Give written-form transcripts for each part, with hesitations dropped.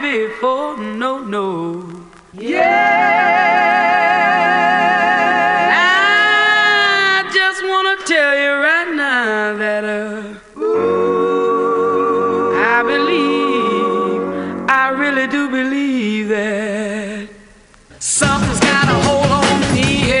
before, no, no. Yeah! I just wanna tell you right now that I believe, I really do believe that something's got a hold on me here.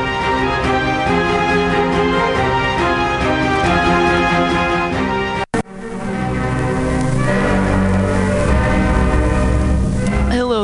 Hello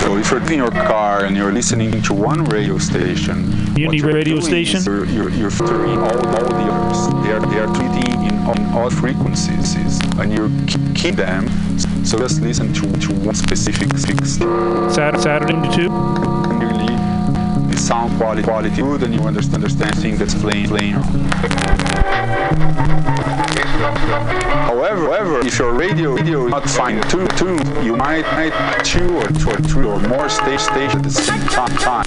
So if you're in your car and you're listening to one radio station, Mutiny Radio Station, you're filtering all the others. They are treating in all frequencies, and you keep them. So just listen to one specific fix. Saturday to 2. Clearly, the sound quality good, and you understand things that's playing. However, if your radio is not fine-tuned, you might need two or three or more stations at the same time.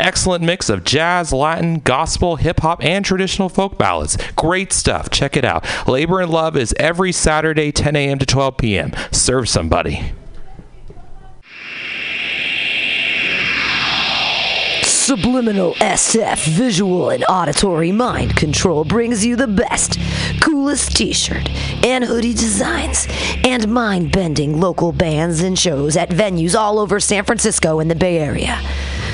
excellent mix of jazz, Latin, gospel, hip-hop, and traditional folk ballads. Great stuff. Check it out. Labor and Love is every Saturday, 10 a.m. to 12 p.m. Serve somebody. Subliminal SF Visual and Auditory Mind Control brings you the best, coolest t-shirt and hoodie designs and mind-bending local bands and shows at venues all over San Francisco and the Bay Area.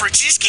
Francesco,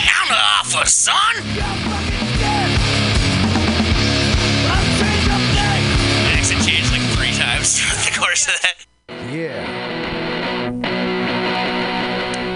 Counter Offer, son! The course of that. Yeah.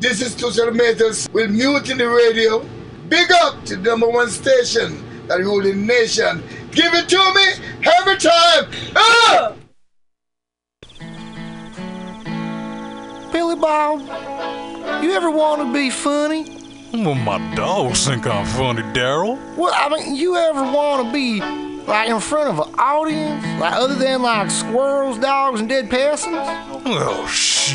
This is Tushar Matters with Mutiny Radio. Big up to the #1 station that rules the nation. Give it to me every time. Ah! Billy Bob, you ever want to be funny? Well, my dogs think I'm funny, Daryl. Well, I mean, you ever want to be, like, in front of an audience? Like, other than, like, squirrels, dogs, and dead peasants? Oh, shoot.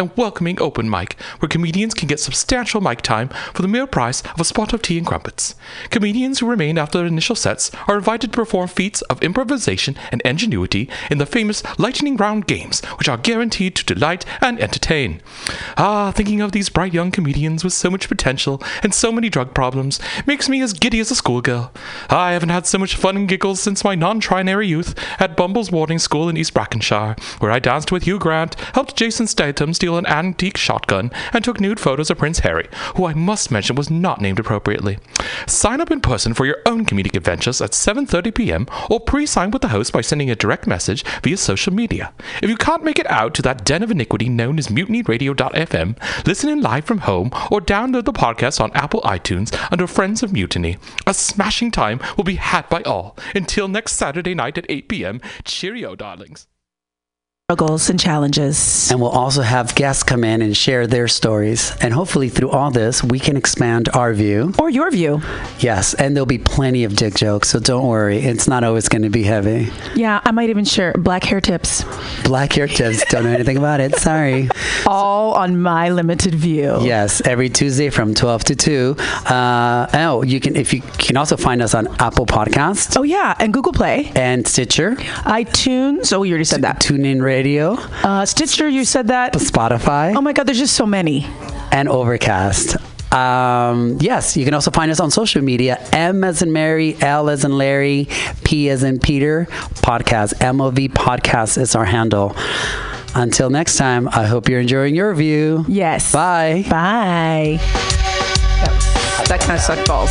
And welcoming open mic, where comedians can get substantial mic time for the mere price of a spot of tea and crumpets. Comedians who remain after their initial sets are invited to perform feats of improvisation and ingenuity in the famous lightning round games, which are guaranteed to delight and entertain. Ah, thinking of these bright young comedians with so much potential and so many drug problems makes me as giddy as a schoolgirl. I haven't had so much fun and giggles since my non-trinary youth at Bumble's boarding school in East Brackenshire, where I danced with Hugh Grant, helped Jason Statham steal an antique shotgun, and took nude photos of Prince Harry, who I must mention was not named appropriately. Sign up in person for your own comedic adventures at 7:30 p.m. or pre-sign with the host by sending a direct message via social media. If you can't make it out to that den of iniquity known as mutinyradio.fm, listen in live from home or download the podcast on Apple iTunes under Friends of Mutiny. A smashing time will be had by all. Until next Saturday night at 8 p.m., cheerio, darlings. Struggles and challenges. And we'll also have guests come in and share their stories. And hopefully through all this, we can expand our view. Or your view. Yes, and there'll be plenty of dick jokes, so don't worry. It's not always going to be heavy. Yeah, I might even share black hair tips. Black hair tips. Don't know anything about it. Sorry. All on my limited view. Yes, every Tuesday from 12 to 2. You can also find us on Apple Podcasts. Oh, yeah, and Google Play. And Stitcher. iTunes. Oh, you already said that. TuneIn Radio. Stitcher, you said that. Spotify. Oh my God, there's just so many. And Overcast. Yes, you can also find us on social media. M as in Mary, L as in Larry, P as in Peter, podcast. MOV podcast is our handle. Until next time, I hope you're enjoying your view. Yes. Bye. Bye. That kind of sucked balls.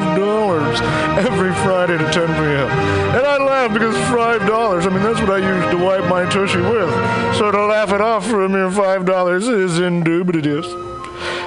every Friday to 10 p.m. And I laugh because $5, I mean, that's what I use to wipe my tushy with. So to laugh it off for a mere $5 is indubitious.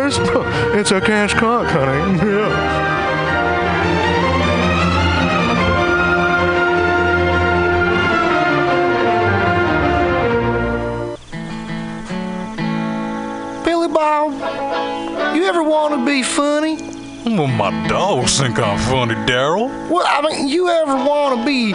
It's a Cashcock, honey. Yeah. Billy Bob, you ever want to be funny? Well, my dogs think I'm funny, Daryl. Well, I mean, you ever want to be,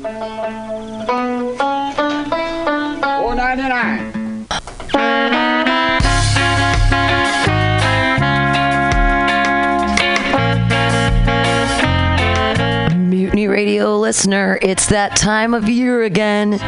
499. Mutiny Radio listener, it's that time of year again.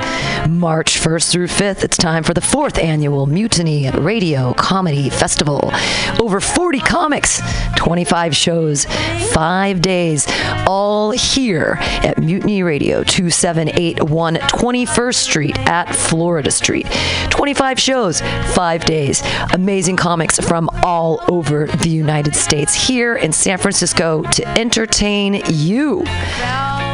March 1st through 5th, it's time for the 4th annual Mutiny Radio Comedy Festival. Over 40 comics, 25 shows, 5 days, all here at Mutiny Radio, 2781 21st Street at Florida Street. 25 shows, 5 days. Amazing comics from all over the United States here in San Francisco to entertain you,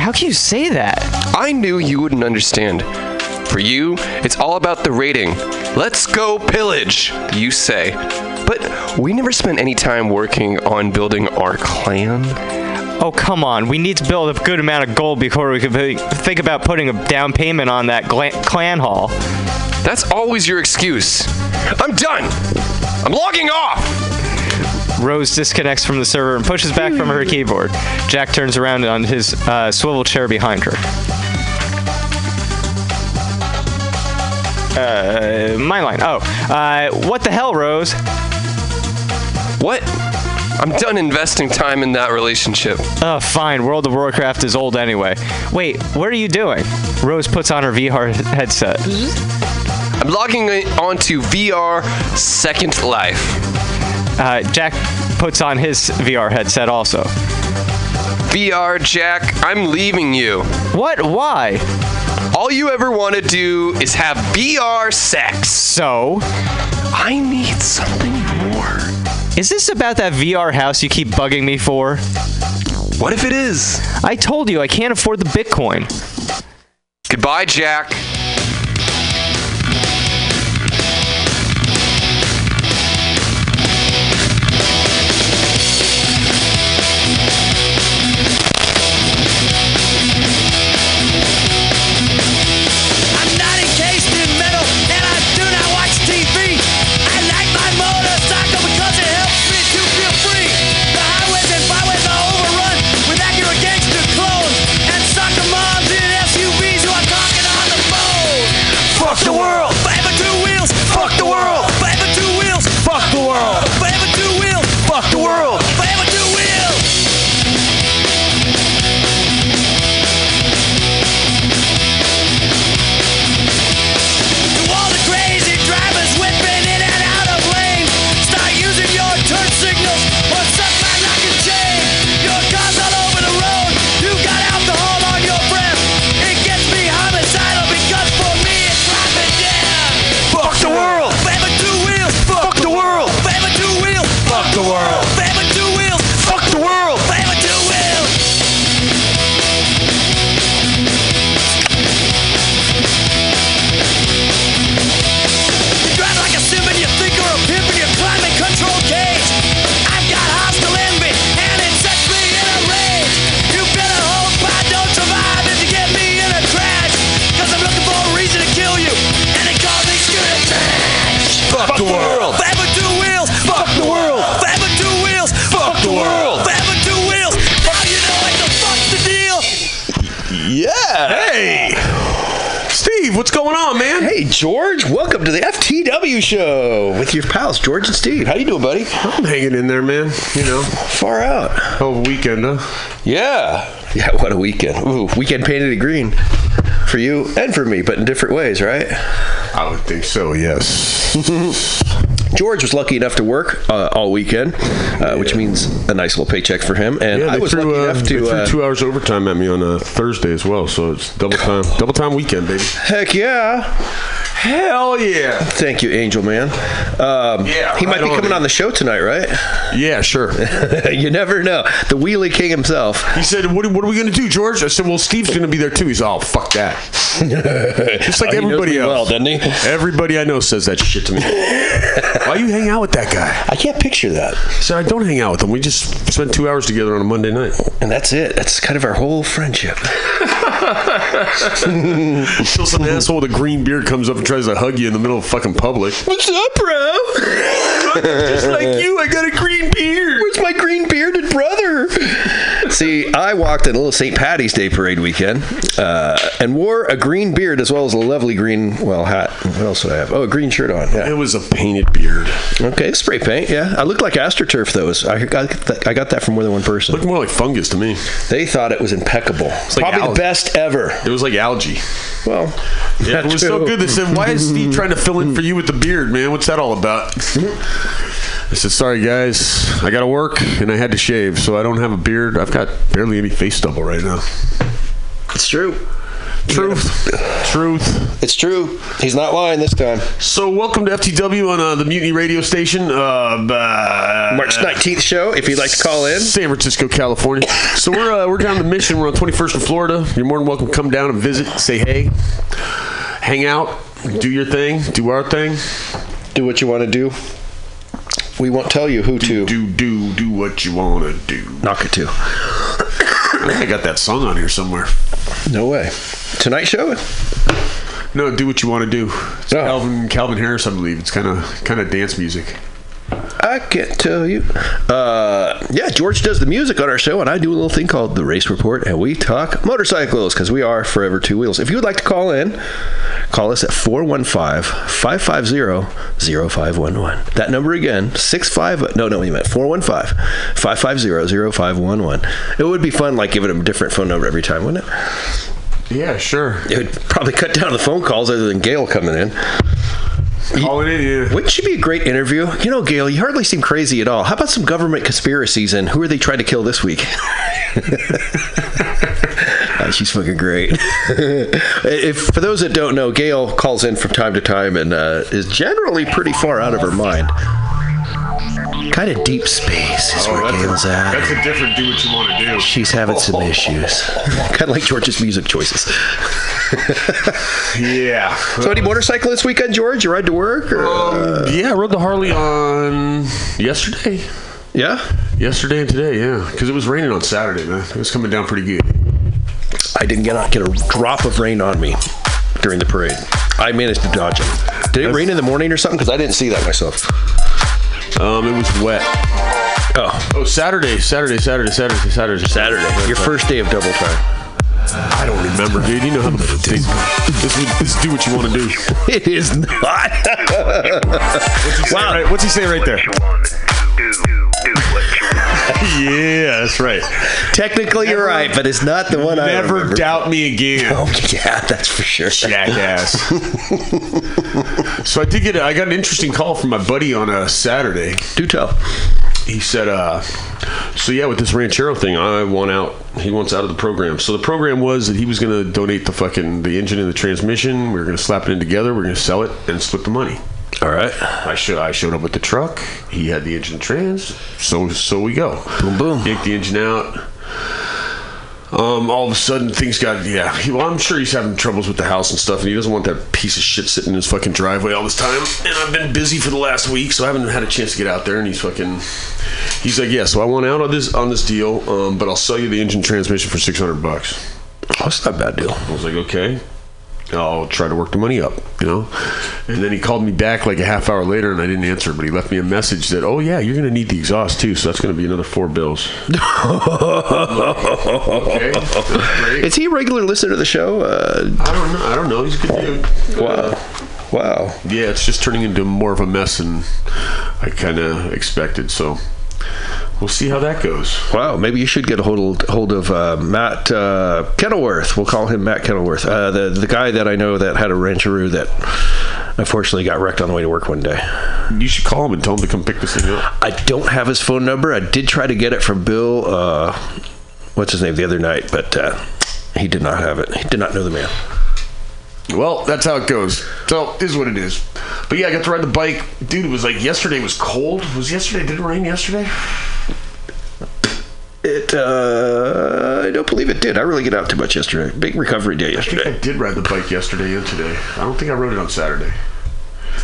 How can you say that? I knew you wouldn't understand. For you, it's all about the rating. Let's go pillage, you say. But we never spent any time working on building our clan. Oh, come on. We need to build a good amount of gold before we can think about putting a down payment on that clan hall. That's always your excuse. I'm done. I'm logging off. Rose disconnects from the server and pushes back from her keyboard. Jack turns around on his swivel chair behind her. My line. Oh. What the hell, Rose? What? I'm done investing time in that relationship. Oh, fine. World of Warcraft is old anyway. Wait, what are you doing? Rose puts on her VR headset. I'm logging onto VR Second Life. Jack puts on his VR headset also. VR, Jack, I'm leaving you. What? Why? All you ever want to do is have VR sex. So? I need something more. Is this about that VR house you keep bugging me for? What if it is? I told you, I can't afford the Bitcoin. Goodbye, Jack. What's going on, man? Hey, George. Welcome to the FTW show with your pals, George and Steve. How you doing, buddy? I'm hanging in there, man. You know. Far out. Over weekend, huh? Yeah. Yeah, what a weekend. Ooh, weekend painted it green. For you and for me, but in different ways, right? I would think so, yes. George was lucky enough to work all weekend, which means a nice little paycheck for him. And yeah, I was lucky enough to... They threw 2 hours overtime at me on a Thursday as well, so it's double time weekend, baby. Heck yeah. Hell yeah. Thank you, Angel Man. He might be coming on the show tonight, right? Yeah, sure. You never know. The Wheelie King himself. He said, what are we going to do, George? I said, well, Steve's going to be there too. He's all, fuck that. Just like everybody else. Well, doesn't he? Everybody I know says that shit to me. Why you hang out with that guy? I can't picture that. So I don't hang out with him. We just spent 2 hours together on a Monday night. And that's it. That's kind of our whole friendship. Until some asshole with a green beard comes up and tries to hug you in the middle of fucking public. What's up, bro? Just like you, I got a green beard. Where's my green bearded brother? See, I walked in a little St. Patty's Day parade weekend and wore a green beard as well as a lovely green, hat. What else did I have? Oh, a green shirt on. Yeah. It was a painted beard. Okay, spray paint, yeah. I looked like AstroTurf, though. I got that from more than one person. Looked more like fungus to me. They thought it was impeccable. It's probably the best ever. It was like algae. Well, yeah, it was so good. They said, why is Steve trying to fill in for you with the beard, man? What's that all about? I said, sorry, guys. I got to work, and I had to shave, so I don't have a beard. I've got barely any face stubble right now. It's true. Truth. Yeah. Truth. It's true. He's not lying this time. So welcome to FTW on the Mutiny Radio Station. March 19th show, if you'd like to call in. San Francisco, California. So we're down the Mission. We're on 21st in Florida. You're more than welcome to come down and visit, say hey, hang out, do your thing, do our thing. Do what you want to do. We won't tell you who to. Do what you want to do. Knock it too. I think I got that song on here somewhere. No way. Tonight show? No, do what you want to do. It's Calvin Harris, I believe. It's kind of dance music. I can't tell you. Yeah, George does the music on our show, and I do a little thing called The Race Report, and we talk motorcycles, because we are forever two wheels. If you would like to call in, call us at 415-550-0511. That number again, 415-550-0511. It would be fun, like, giving them a different phone number every time, wouldn't it? Yeah, sure. It would probably cut down the phone calls other than Gail coming in. Wouldn't she be a great interview? You know, Gail, you hardly seem crazy at all. How about some government conspiracies and who are they trying to kill this week? Yeah, she's fucking great. For those that don't know, Gail calls in from time to time and is generally pretty far out of her mind. Kind of deep space is where Gail's at. That's a different do what you want to do. She's having some issues. Kind of like George's music choices. Yeah. So any motorcycle this weekend, George? You ride to work? Or, yeah, I rode the Harley on yesterday. Yeah? Yesterday and today, yeah. Because it was raining on Saturday, man. It was coming down pretty good. I didn't get a drop of rain on me during the parade. I managed to dodge it. Did it rain in the morning or something? Because I didn't see that myself. It was wet. Oh, Saturday. Your first day of double time. I don't remember, dude. You know how this do what you want to do. It is not. What's he say right there? Yeah, that's right. Technically, you're right, but it's not the one I remember. Never doubt me again. Oh, yeah, that's for sure. Jackass. So I got an interesting call from my buddy on a Saturday. Do tell. He said, so yeah, with this Ranchero thing, he wants out of the program. So the program was that he was going to donate the engine and the transmission. We were going to slap it in together. We were going to sell it and split the money. All right. I showed up with the truck. He had the engine trans. So we go. Boom, boom. Yank the engine out. All of a sudden, things got... Yeah. I'm sure he's having troubles with the house and stuff, and he doesn't want that piece of shit sitting in his fucking driveway all this time. And I've been busy for the last week, so I haven't had a chance to get out there, and he's fucking... He's like, yeah, so I want out on this deal, but I'll sell you the engine transmission for $600. Oh, that's not a bad deal. I was like, okay. I'll try to work the money up, you know? And then he called me back like a half hour later, and I didn't answer, but he left me a message that, oh, yeah, you're going to need the exhaust, too, so that's going to be another $4. Okay. Great. Is he a regular listener to the show? I don't know. He's a good dude. Wow. Yeah, it's just turning into more of a mess than I kind of expected, so... We'll see how that goes. Wow, maybe you should get a hold of Matt Kenilworth. We'll call him Matt Kenilworth. The guy that I know that had a Rancheroo that unfortunately got wrecked on the way to work one day. You should call him and tell him to come pick this thing up. I don't have his phone number. I did try to get it from Bill, what's his name, the other night, but he did not have it. He did not know the man. Well, that's how it goes. So, it is what it is. But yeah, I got to ride the bike. Dude, it was like yesterday was cold. Did it rain yesterday? I don't believe it did. I really get out too much yesterday. Big recovery day yesterday. I think I did ride the bike yesterday and today. I don't think I rode it on Saturday.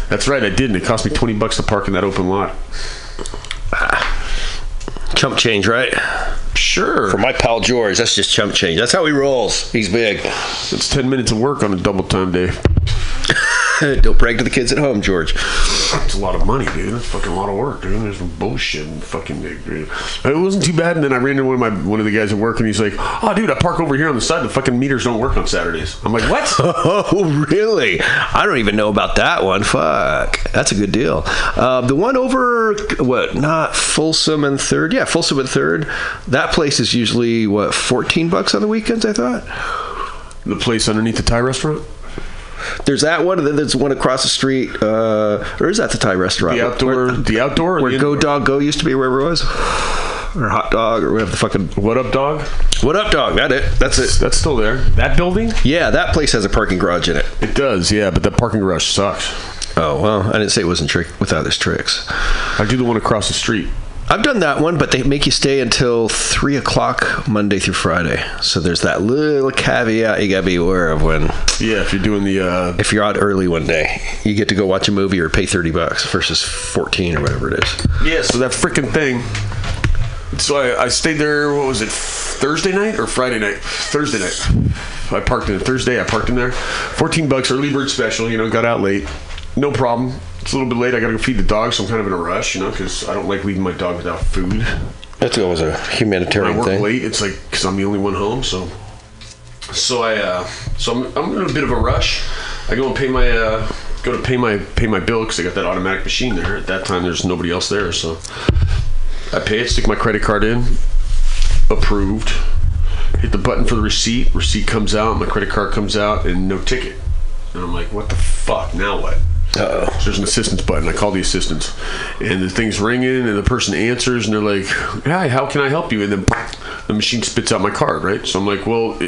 That's right, I didn't. It cost me $20 to park in that open lot. Chump change, right? Sure. For my pal George, that's just chump change. That's how he rolls. He's big. That's 10 minutes of work on a double time day. Don't brag to the kids at home, George. It's a lot of money, dude. That's fucking a lot of work, dude. There's some bullshit and fucking big, dude. It wasn't too bad, and then I ran into one of the guys at work, and he's like, "Oh, dude, I park over here on the side. The fucking meters don't work on Saturdays." I'm like, "What? Oh, really? I don't even know about that one. Fuck, that's a good deal." The one over not Folsom and Third. Yeah, Folsom and Third. That place is usually $14 on the weekends. I thought the place underneath the Thai restaurant. There's that one, and then there's one across the street. Or is that the Thai restaurant? The outdoor. Where Go Dog Go used to be, wherever it was. Or Hot Dog, or whatever the fucking... What Up Dog? What Up Dog, that's it. That's still there. That building? Yeah, that place has a parking garage in it. It does, yeah, but that parking garage sucks. Oh, well, I didn't say it wasn't without its tricks. I do the one across the street. I've done that one, but they make you stay until 3 o'clock Monday through Friday. So there's that little caveat you got to be aware of when... Yeah, if you're doing the... if you're out early one day, you get to go watch a movie or pay $30 versus $14 or whatever it is. Yeah, so that freaking thing... So I stayed there, what was it, Thursday night or Friday night? Thursday night. I parked in it Thursday. I parked in there. $14 early bird special, you know, got out late. No problem. It's a little bit late. I got to go feed the dog, so I'm kind of in a rush, you know, because I don't like leaving my dog without food. That's always a humanitarian thing. When I work late, it's like, because I'm the only one home, so I'm in a bit of a rush. I go and pay my bill because I got that automatic machine there. At that time, there's nobody else there, so I pay it, stick my credit card in, approved, hit the button for the receipt. Receipt comes out, my credit card comes out, and no ticket. And I'm like, what the fuck? Now what? Uh-oh. So there's an assistance button. I call the assistance, and the thing's ringing, and the person answers, and they're like, "Hi, how can I help you?" And then the machine spits out my card, right? So I'm like, "Well,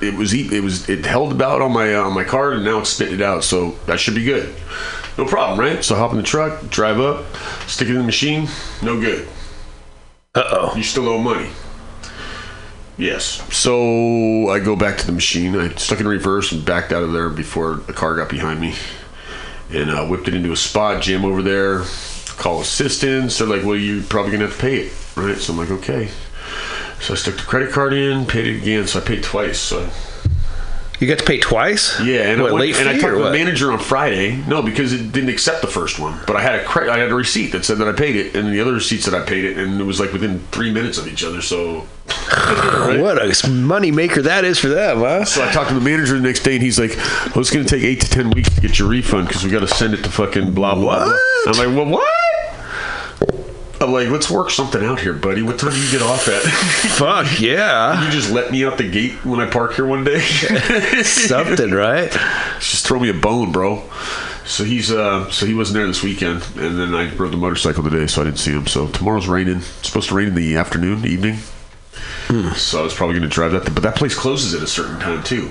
it held about on my card, and now it's spitting it out, so that should be good. No problem, right? So hop in the truck, drive up, stick it in the machine, no good. You still owe money. Yes. So I go back to the machine. I stuck in reverse and backed out of there before the car got behind me, and whipped it into a spot, jam over there, call assistance. They're like, well, you're probably going to have to pay it, right? So I'm like, okay. So I stuck the credit card in, paid it again, so I paid twice. So you got to pay twice? Yeah. And what, I talked to the manager on Friday. No, because it didn't accept the first one. But I had a receipt that said that I paid it, and the other receipt said I paid it, and it was like within 3 minutes of each other, so... Right? What a money maker that is for them, huh? So I talked to the manager the next day, and he's like, well, it's going to take 8 to 10 weeks to get your refund, because we got to send it to fucking blah, blah, blah. I'm like, well, what? I'm like, let's work something out here, buddy. What time do you get off at? Fuck, yeah. You just let me out the gate when I park here one day? Something, right? Just throw me a bone, bro. So he wasn't there this weekend, and then I rode the motorcycle today, so I didn't see him. So tomorrow's raining. It's supposed to rain in the afternoon, evening. So I was probably going to drive that, but that place closes at a certain time, too.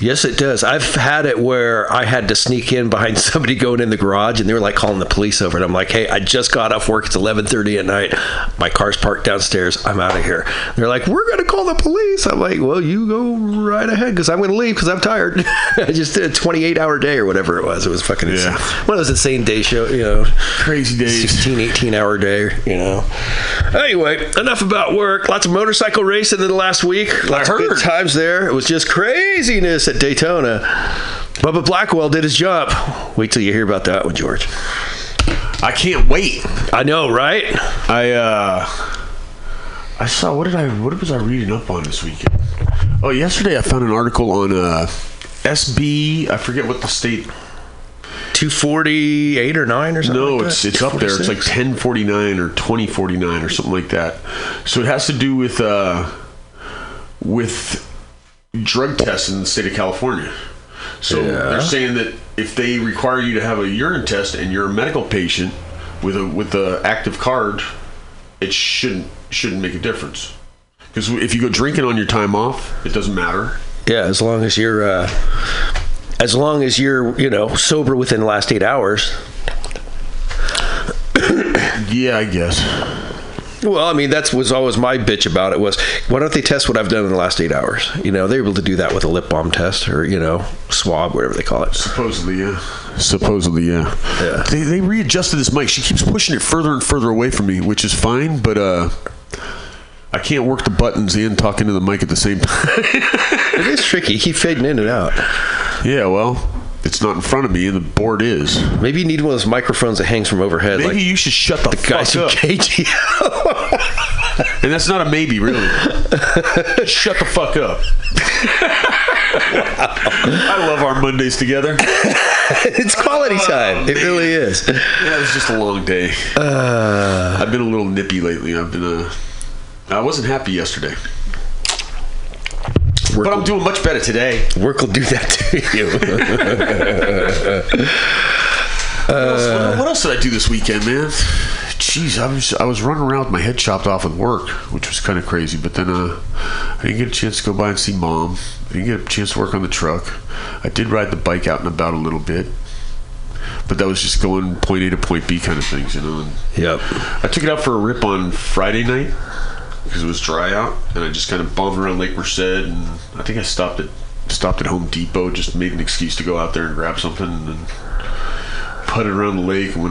Yes, it does. I've had it where I had to sneak in behind somebody going in the garage, and they were like calling the police over, and I'm like, hey, I just got off work. It's 11:30 at night. My car's parked downstairs. I'm out of here. And they're like, we're going to call the police. I'm like, well, you go right ahead, because I'm going to leave because I'm tired. I just did a 28-hour day or whatever it was. It was fucking insane. One of those insane day show, you know. Crazy days. 16, 18-hour day, you know. Anyway, enough about work. Lots of motorcycle racing in the last week. Lots of good times there. It was just craziness at Daytona. Bubba Blackwell did his jump. Wait till you hear about that one, George. I can't wait. I know, right? I saw, what was I reading up on this weekend? Oh, yesterday I found an article on SB, I forget what the state, 248 or 9 or something. No, like it's up there. It's like 1049 or 2049 or something like that. So it has to do with drug tests in the state of California. So they're saying that if they require you to have a urine test and you're a medical patient with a active card, it shouldn't make a difference. Because if you go drinking on your time off, it doesn't matter. Yeah, as long as you're you know, sober within the last 8 hours. Yeah, I guess. Well, I mean, that was always my bitch about it was, why don't they test what I've done in the last 8 hours? You know, they're able to do that with a lip balm test or, you know, swab, whatever they call it. Supposedly, yeah. They readjusted this mic. She keeps pushing it further and further away from me, which is fine, but I can't work the buttons and talk into the mic at the same time. It is tricky. You keep fading in and out. Yeah, well... It's not in front of me, and the board is. Maybe you need one of those microphones that hangs from overhead. Maybe you should shut the fuck up. KTM. And that's not a maybe, really. Shut the fuck up. Wow. I love our Mondays together. It's quality time. It really is. Yeah, it was just a long day. I've been a little nippy lately. I wasn't happy yesterday. But I'm doing much better today. Work will do that to you. What else did I do this weekend, man? Jeez, I was running around with my head chopped off at work, which was kind of crazy. But then I didn't get a chance to go by and see Mom. I didn't get a chance to work on the truck. I did ride the bike out and about a little bit. But that was just going point A to point B kind of things, you know. And yep. I took it out for a rip on Friday night, because it was dry out, and I just kind of bombed around Lake Merced, and I think I stopped at Home Depot, just made an excuse to go out there and grab something, and then putted around the lake and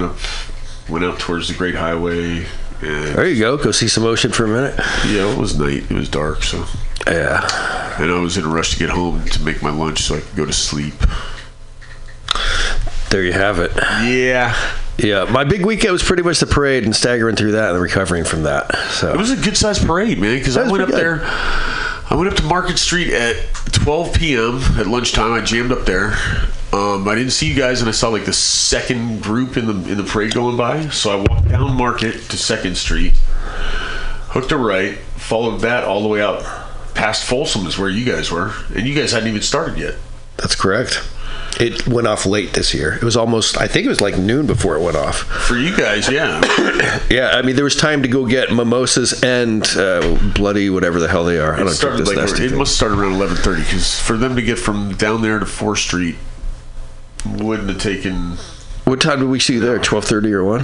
went out towards the Great Highway. And there you go see some ocean for a minute. Yeah, it was night, it was dark, so yeah. And I was in a rush to get home to make my lunch so I could go to sleep. There you have it. Yeah, my big weekend was pretty much the parade and staggering through that and recovering from that. So it was a good sized parade, man, because I went up there. I went up to Market Street at 12 p.m. at lunchtime. I jammed up there. I didn't see you guys, and I saw like the second group in the parade going by. So I walked down Market to 2nd Street, hooked a right, followed that all the way out past Folsom is where you guys were, and you guys hadn't even started yet. That's correct. It went off late this year. It was almost, I think it was like noon before it went off. For you guys, yeah. Yeah, I mean, there was time to go get mimosas and bloody whatever the hell they are. It must start around 11:30, because for them to get from down there to 4th Street wouldn't have taken... What time did we see you there, 12:30 or 1?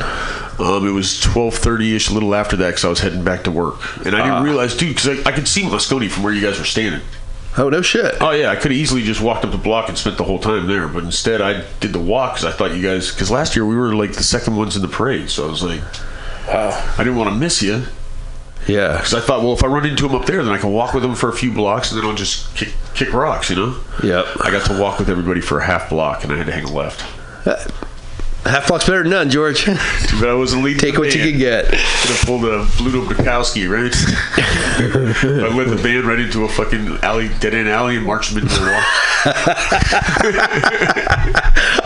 It was 12:30-ish, a little after that, because I was heading back to work. And I didn't realize, dude, because I could see Moscone from where you guys were standing. Oh, no shit. Oh, yeah. I could have easily just walked up the block and spent the whole time there. But instead, I did the walk because I thought you guys... Because last year, we were like the second ones in the parade. So I was like, wow. I didn't want to miss you. Yeah. Because I thought, well, if I run into him up there, then I can walk with him for a few blocks, and then I'll just kick rocks, you know? Yep. I got to walk with everybody for a half block, and I had to hang left. Half block's better than none, George. Too bad I wasn't leading. Take what you can get. Could have pulled a Bluto Bukowski, right? I led the band right into a fucking alley, dead-end alley, and marched them into the wall.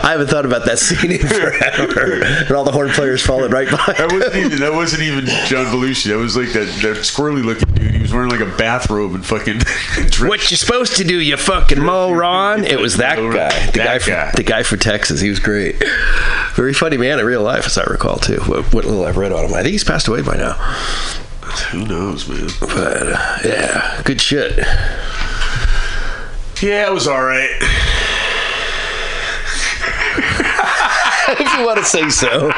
I haven't thought about that scene in forever. And all the horn players followed right behind. That wasn't even John Belushi. That was like that squirrely-looking dude. He was wearing like a bathrobe and fucking. What you supposed to do, you fucking moron? It was that guy. The guy from Texas. He was great. Very funny man in real life, as I recall, too. What little I've read on him. I think he's passed away by now. Who knows, man? But, yeah, good shit. Yeah, it was all right. If you want to say so.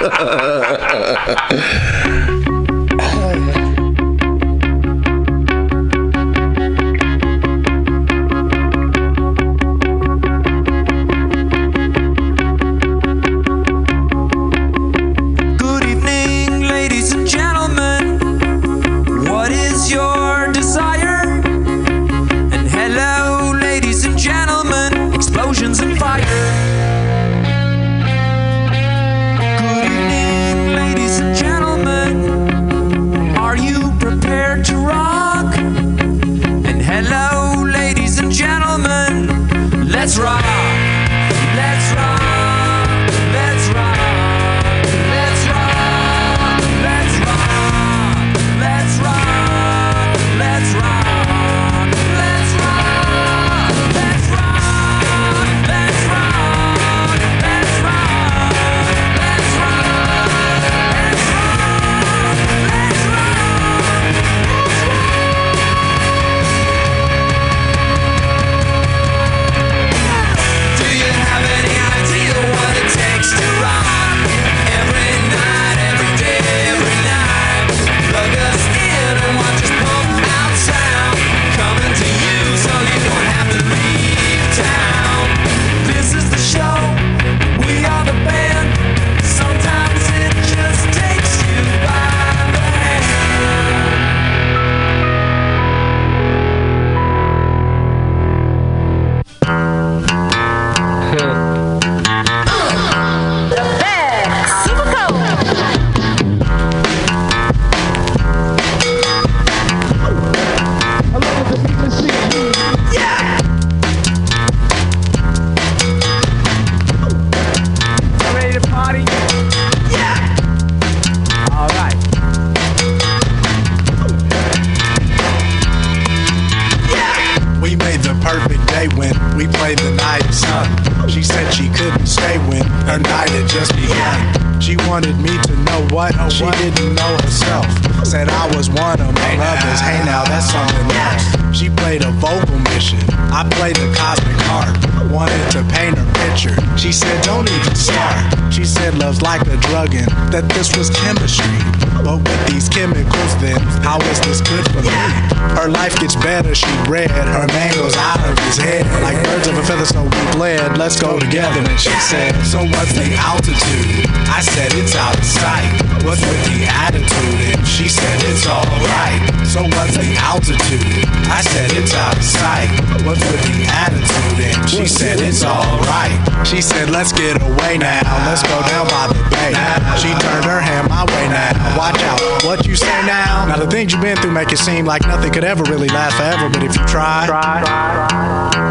So what's the altitude? I said it's out of sight. What's with the attitude? And she said it's all right. So what's the altitude? I said it's out of sight. What's with the attitude? And she said it's all right. She said let's get away now. Let's go down by the bay. She turned her hand my way now. Watch out what you say now. Now the things you've been through make it seem like nothing could ever really last forever. But if you try,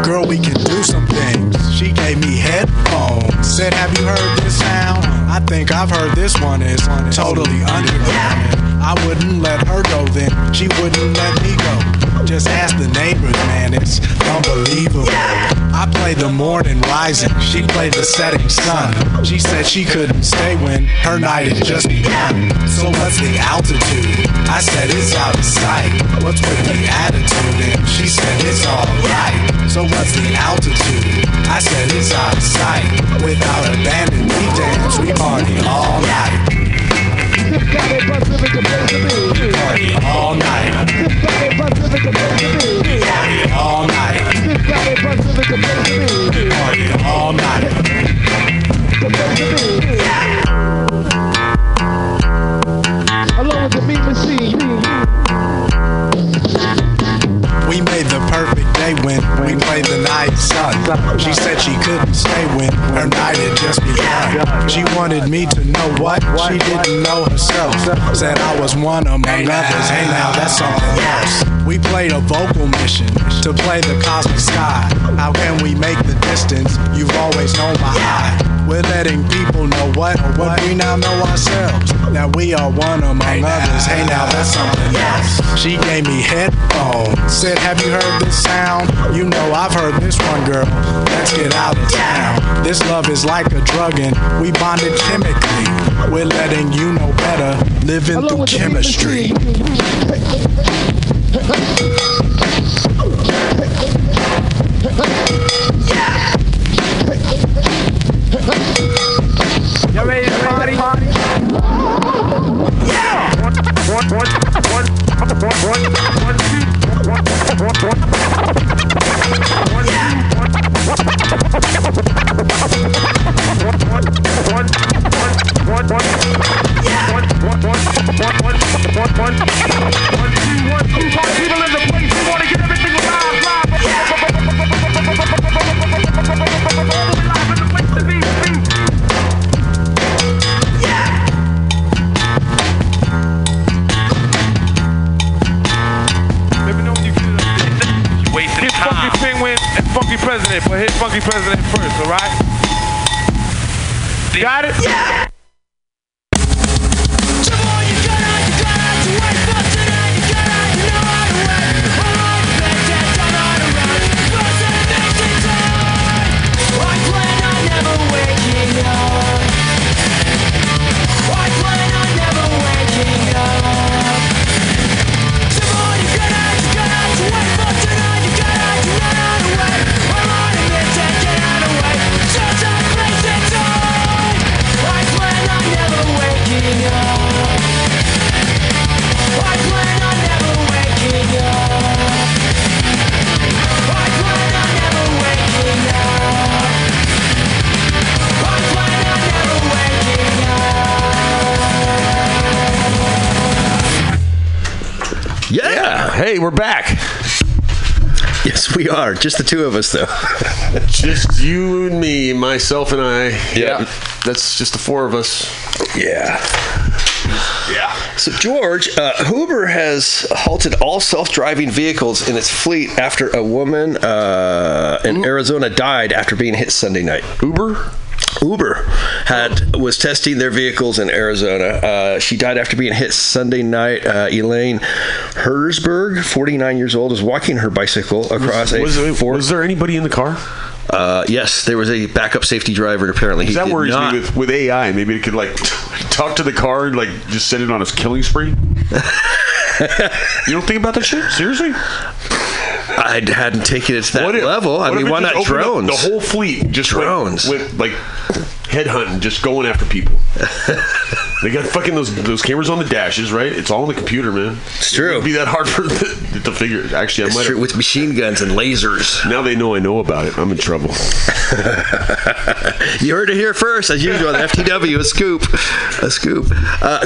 girl, we can do some things. She gave me headphones, said have you heard this sound? I think I've heard this one is totally underground. I wouldn't let her go then, she wouldn't let me go. Just ask the neighbors, man, it's unbelievable. I played the morning rising, she played the setting sun. She said she couldn't stay when her night had just begun. So what's the altitude? I said it's out of sight. What's with the attitude? And she said it's all right. So what's the altitude? I said it's out of sight. Without abandon, we dance, we party all night. Party all night. Party all night. Party all night. Along with the meat machine. We made the perfect day when we played the night sun. She said she couldn't stay when her night had just begun. She wanted me to know what she didn't know herself. Said I was one among others. Hey now, that's something else. We played a vocal mission to play the cosmic sky. How can we make the distance? You've always known my eye. We're letting people know what we now know ourselves. That we are one among others. Hey now, that's something else. She gave me headphones. Said, have you heard this sound? You know I've heard this one, girl. Let's get out of town. This love is like a drug and we bonded chemically. We're letting you know better, living through chemistry. Y'all ready to party? Yeah! People in the place, we want to get everything live. All the way live in the place to be. Funky president, but hit funky president first, all right? Got it? Yeah! Yeah! Hey, we're back. Yes, we are. Just the two of us, though. Just you and me, myself and I. Yeah. That's just the four of us. Yeah. Yeah. So, George, Uber has halted all self-driving vehicles in its fleet after a woman in Arizona died after being hit Sunday night. Uber was testing their vehicles in Arizona. She died after being hit Sunday night. Elaine Herzberg, 49 years old, is walking her bicycle across Was there anybody in the car? Yes, there was a backup safety driver, and apparently he did not. That worries me with AI. Maybe it could, talk to the car and, just set it on a killing spree? You don't think about that shit? Seriously? I hadn't taken it to that level. I mean, why not drones? The whole fleet just drones with headhunting, just going after people. They got fucking those cameras on the dashes, right? It's all on the computer, man. It's true. It wouldn't be that hard for to figure it. Actually, I might have. With machine guns and lasers. Now they know I know about it. I'm in trouble. You heard it here first, as usual, on FTW, a scoop.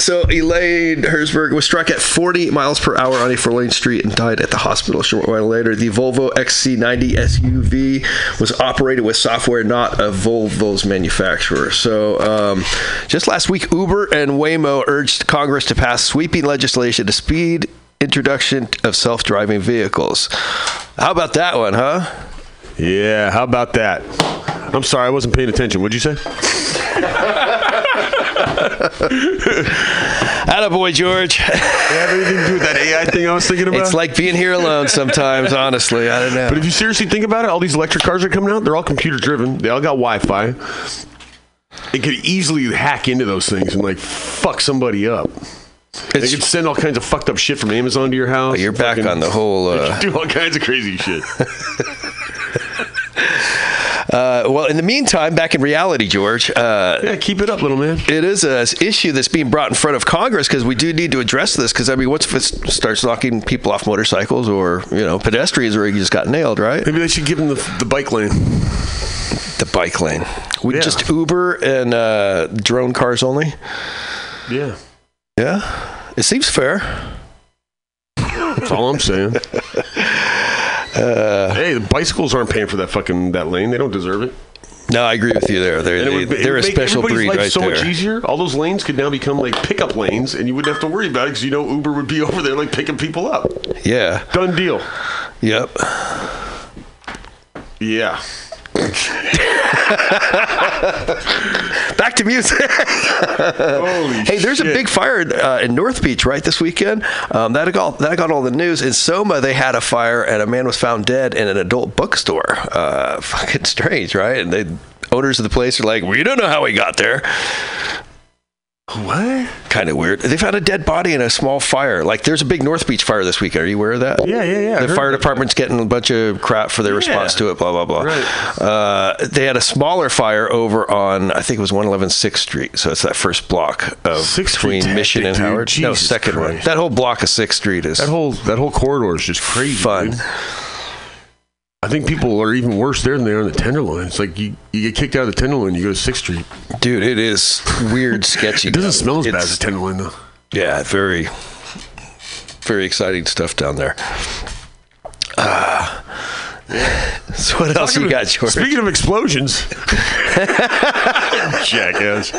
So Elaine Herzberg was struck at 40 miles per hour on a 4-lane street and died at the hospital a short while later. The Volvo XC90 SUV was operated with software not of Volvo's manufacturer. So just last week, Uber and Waymo urged Congress to pass sweeping legislation to speed introduction of self-driving vehicles. How about that one, huh? Yeah, how about that? I'm sorry, I wasn't paying attention. What'd you say? Attaboy, George. Did it have anything to do with that AI thing I was thinking about? It's like being here alone sometimes, honestly. I don't know. But if you seriously think about it, all these electric cars are coming out. They're all computer-driven. They all got Wi-Fi. It could easily hack into those things and, like, fuck somebody up. They could send all kinds of fucked up shit from Amazon to your house. You're back on the whole... You do all kinds of crazy shit. Well, in the meantime, back in reality, George. Yeah, keep it up, little man. It is an issue that's being brought in front of Congress because we do need to address this. Because, I mean, once it starts knocking people off motorcycles or, you know, pedestrians, or you just got nailed, right? Maybe they should give them the bike lane. The bike lane. We just Uber and drone cars only? Yeah. Yeah? It seems fair. That's all I'm saying. Hey, the bicycles aren't paying for that fucking lane. They don't deserve it. No, I agree with you there. They're a special breed right there. So much easier. All those lanes could now become like pickup lanes, and you wouldn't have to worry about it because you know Uber would be over there like picking people up. Yeah. Done deal. Yep. Yeah. Back to music. Holy hey, there's shit. A big fire in North Beach right this weekend. That got all the news. In Soma, they had a fire and a man was found dead in an adult bookstore. Fucking strange, right? And the owners of the place are like, we don't know how he got there. What? Kind of weird. They found a dead body in a small fire. Like, there's a big North Beach fire this weekend. Are you aware of that? Yeah. The fire department's getting a bunch of crap for their response to it, blah, blah, blah. Right. They had a smaller fire over on, I think it was 111 6th Street. So it's that first block of between Mission and Howard. Jesus no, second Christ. One. That whole block of 6th Street is... That whole corridor is just crazy. Fun. Dude. I think people are even worse there than they are on the Tenderloin. It's like you get kicked out of the Tenderloin, you go to 6th Street. Dude, it is weird, sketchy. It doesn't smell as bad as the Tenderloin, though. Yeah, very, very exciting stuff down there. So what else you got, George? Speaking of explosions. Jackass.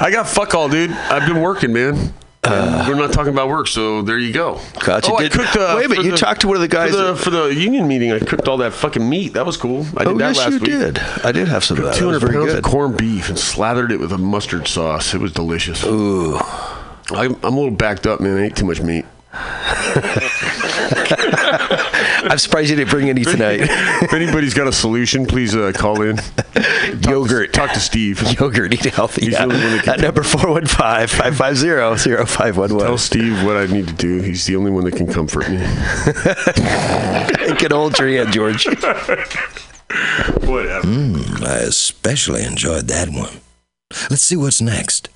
I got fuck all, dude. I've been working, man. We're not talking about work, so there you go. Gotcha. Oh, I cooked, wait a minute, you talked to one of the guys for the union meeting. I cooked all that fucking meat. That was cool. I did that last week. Yes, you did. I did have some of that. 200 pounds of corned beef and slathered it with a mustard sauce. It was delicious. Ooh, I'm a little backed up, man. I ate too much meat. I'm surprised you didn't bring any tonight. If anybody's got a solution, please call in. Yogurt. Talk to Steve. Yogurt. Eat healthy. Yeah. At number 415-550-0511. Tell Steve what I need to do. He's the only one that can comfort me. Get old tree in, George. Whatever. I especially enjoyed that one. Let's see what's next.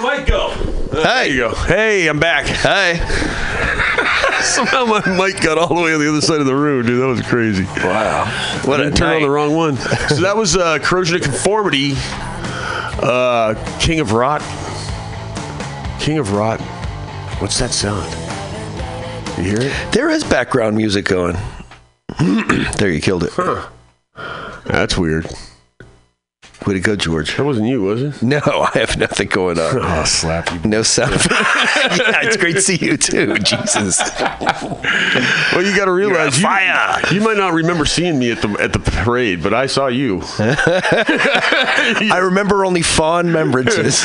the mic go? Hey. There you go. Hey, I'm back. Hey. Somehow my mic got all the way on the other side of the room, dude. That was crazy. Wow. What I didn't turn on the wrong one. So that was Corrosion of Conformity, King of Rot. King of Rot. What's that sound? You hear it? There is background music going. There, you killed it. Huh. That's weird. Way to go, George. That wasn't you, was it? No, I have nothing going on. Oh, I'll slap you. No sound. Yeah, it's great to see you, too. Jesus. Well, you got to realize you might not remember seeing me at the parade, but I saw you. I remember only fond remembrances.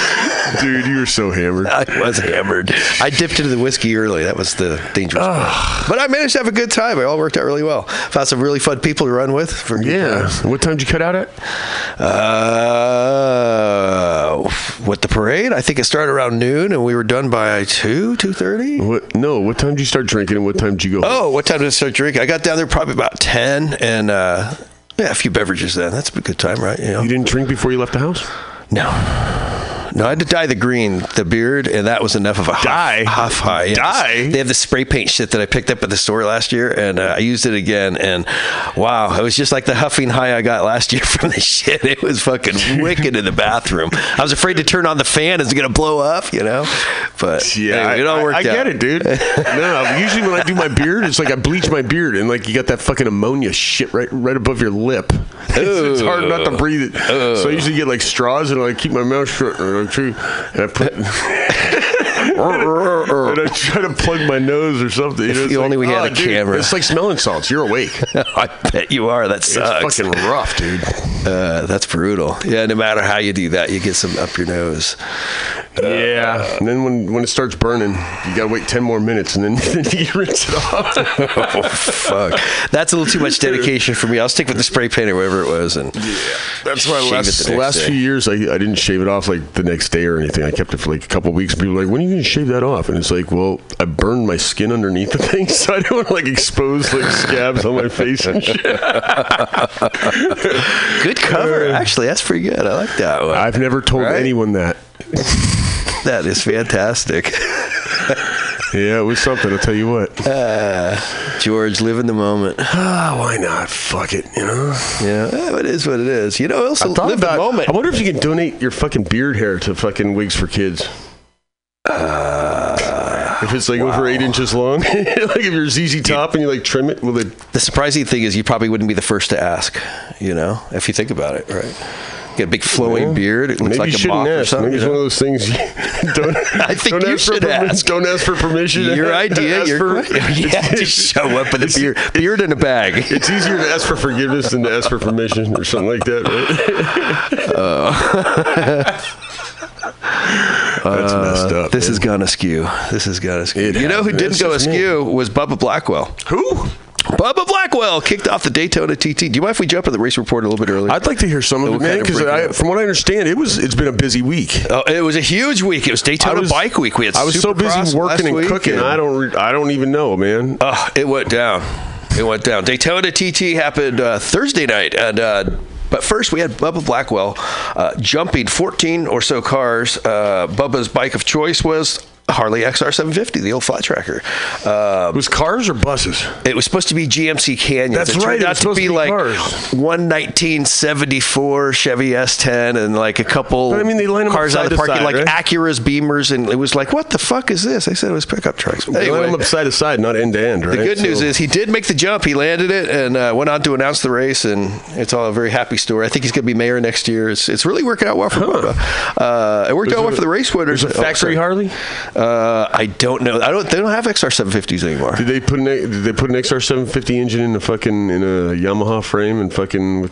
Dude, you were so hammered. I was hammered. I dipped into the whiskey early. That was the dangerous part. But I managed to have a good time. It all worked out really well. Found some really fun people to run with. Yeah. What time did you cut out at? What, the parade? I think it started around noon, and we were done by 2:30. What time did you start drinking, and what time did you go home? Oh, what time did I start drinking? I got down there probably about 10, and a few beverages then. That's a good time, right? You know? You didn't drink before you left the house? No. No, I had to dye the beard, and that was enough of a huff high. Yes. Dye? They have the spray paint shit that I picked up at the store last year, and I used it again, and wow, it was just like the huffing high I got last year from this shit. It was fucking wicked in the bathroom. I was afraid to turn on the fan. Is it going to blow up, you know? But yeah, anyway, it all worked out. I get it, dude. No, usually when I do my beard, it's like I bleach my beard, and like you got that fucking ammonia shit right above your lip. It's hard not to breathe it. So I usually get like straws, and I keep my mouth shut, and I put and I try to plug my nose or something. You know, if only like, we had a camera. It's like smelling salts. You're awake. I bet you are. That sucks. It's fucking rough, dude. That's brutal. Yeah, no matter how you do that, you get some up your nose. Yeah. And then when it starts burning, you got to wait 10 more minutes, and then you rinse it off. Oh, fuck. That's a little too much dedication for me. I'll stick with the spray paint or whatever it was. And yeah. That's why the last few years, I didn't shave it off like the next day or anything. I kept it for like a couple of weeks. People were like, when are you going to shave that off? And it's like, well, I burned my skin underneath the thing, so I don't want to like expose like scabs on my face and shit. Good cover. Actually, that's pretty good. I like that one. I've never told anyone that. That is fantastic. Yeah, it was something, I'll tell you what. George, live in the moment. Why not? Fuck it, you know? Yeah, it is what it is. You know, also live the moment. I wonder if you can donate your fucking beard hair to fucking Wigs for Kids. If it's like over 8 inches long. Like if you're ZZ Top and you like trim it. Will it? The surprising thing is you probably wouldn't be the first to ask, you know, if you think about it, right? Get a big flowing beard. It looks like a mop or something. Maybe it's one of those things. Don't ask for permission. Your idea. Just show up with a beard in a bag. It's easier to ask for forgiveness than to ask for permission or something like that, right? That's messed up. This has gone askew. You know who didn't go askew was Bubba Blackwell. Who? Bubba Blackwell kicked off the Daytona TT. Do you mind if we jump on the race report a little bit earlier? I'd like to hear some of it, man, because from what I understand, it's been a busy week. Oh, it was a huge week. It was Daytona Bike Week. We had Supercross. I was so busy working and cooking. I don't even know, man. It went down. Daytona TT happened Thursday night, and but first, we had Bubba Blackwell jumping 14 or so cars. Bubba's bike of choice was Harley XR750, the old flat tracker. It was cars or buses? It was supposed to be GMC Canyons. That's right. It was supposed to be like cars. 11974 Chevy S10 and like a couple cars out of the parking, like Acura's, Beamers, and it was like, what the fuck is this? They said it was pickup trucks. Anyway, they lined them up side to side, not end to end, right? The good news is he did make the jump. He landed it and went on to announce the race, and it's all a very happy story. I think he's going to be mayor next year. It's really working out well for Bubba. It worked out well for the race winners. There's a factory Harley? I don't know. They don't have XR750s anymore. Did they put an XR750 engine in a Yamaha frame and fucking?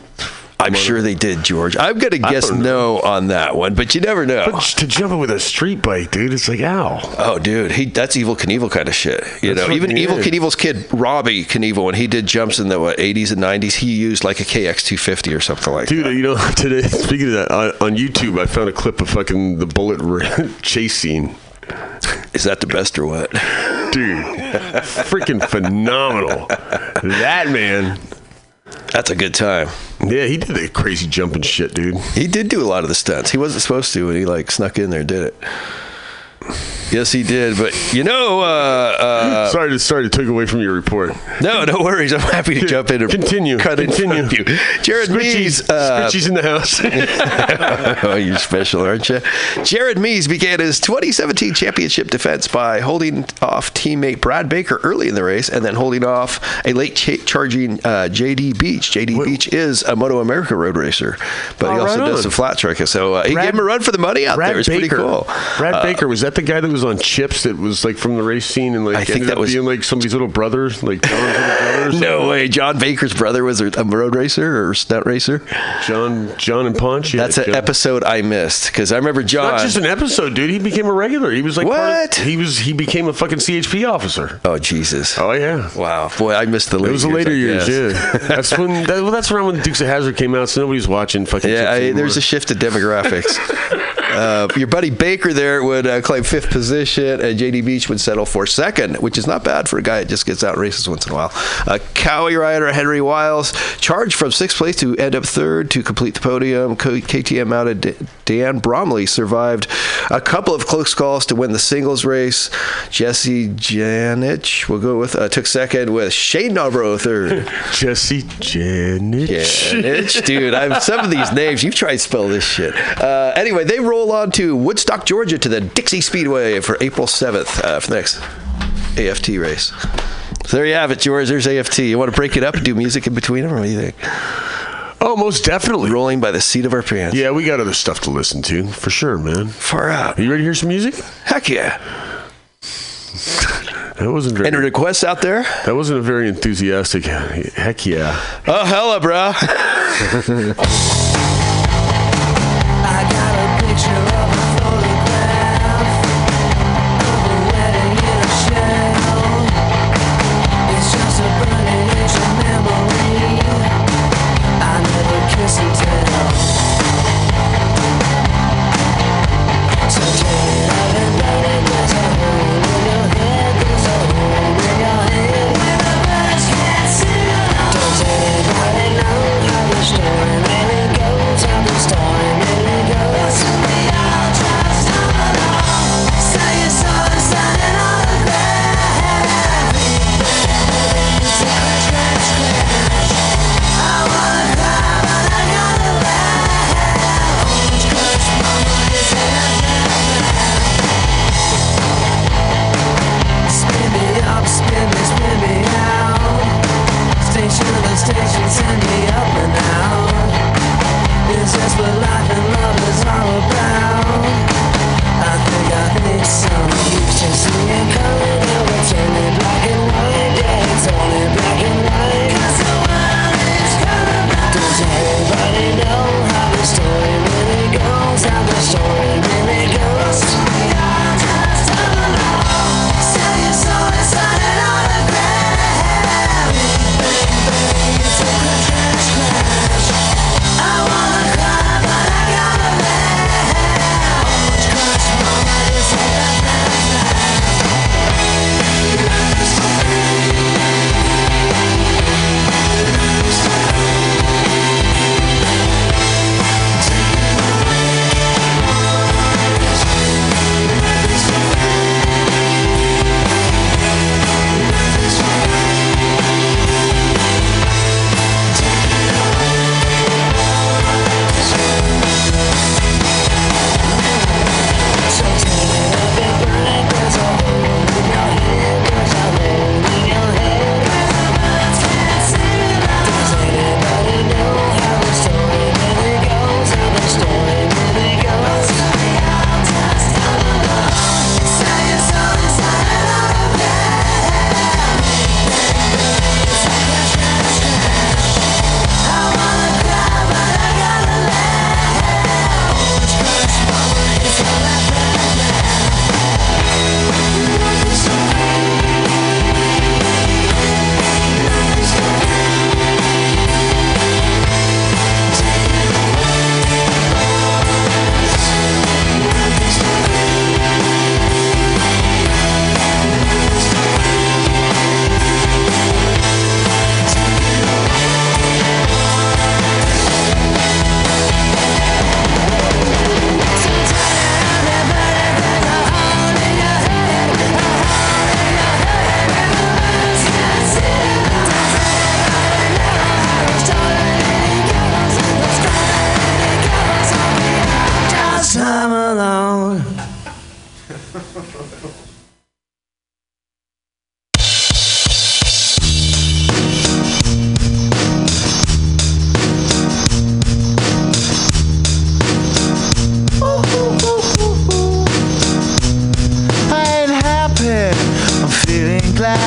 I'm sure they did, George. I'm gonna guess no on that one, but you never know. But to jump it with a street bike, dude, it's like ow. Oh, dude, that's Evel Knievel kind of shit. Even Evel Knievel's kid Robbie Knievel, when he did jumps in the 80s and 90s, he used like a KX250 or something like that. Dude, you know, today, speaking of that, on YouTube, I found a clip of fucking the bullet chase scene. Is that the best or what? Dude, freaking phenomenal. That man. That's a good time. Yeah, he did the crazy jumping shit, dude. He did do a lot of the stunts. He wasn't supposed to, and he, like, snuck in there and did it. Yes, he did, but, you know... Sorry to take away from your report. No, no worries. I'm happy to jump in and continue. You. Jared Mees... Scritchies in the house. Oh, you're special, aren't you? Jared Mees began his 2017 championship defense by holding off teammate Brad Baker early in the race and then holding off a late-charging J.D. Beach. J.D. Beach is a Moto America road racer, but he also does some flat tricking. So he gave him a run for the money out there. It's pretty cool. Brad Baker was that the guy that was on Chips that was like from the race scene and like I think that was being like somebody's little brother, like John's little brother or something? No way. John Baker's brother was a road racer or stunt racer. John and Ponch. Yeah, that's an episode I missed because I remember John. It's not just an episode, dude. He became a regular. He was like what? He became a fucking CHP officer. Oh Jesus. Oh yeah. Wow. Boy, I missed the later. It was the later years. Yeah. That's when. Well, that's around when Dukes of Hazzard came out, so nobody's watching fucking. Yeah. There's a shift of demographics. Your buddy Baker there would claim fifth position, and J.D. Beach would settle for second, which is not bad for a guy that just gets out and races once in a while. Cowie rider Henry Wiles charged from sixth place to end up third to complete the podium. KTM-mounted Dan Bromley survived a couple of close calls to win the singles race. Jesse Janich, we'll go with, took second with Shane Narborough third. Jesse Janich. Janich, dude, some of these names, you've tried to spell this shit. Anyway, they rolled on to Woodstock, Georgia, to the Dixie Speedway for April 7th for the next AFT race. So there you have it, George. There's AFT. You want to break it up and do music in between them, or what do you think? Oh, most definitely. Rolling by the seat of our pants. Yeah, we got other stuff to listen to, for sure, man. Far out. Are you ready to hear some music? Heck yeah. That wasn't very... Any requests out there? That wasn't a very enthusiastic heck yeah. Oh, hella, bro.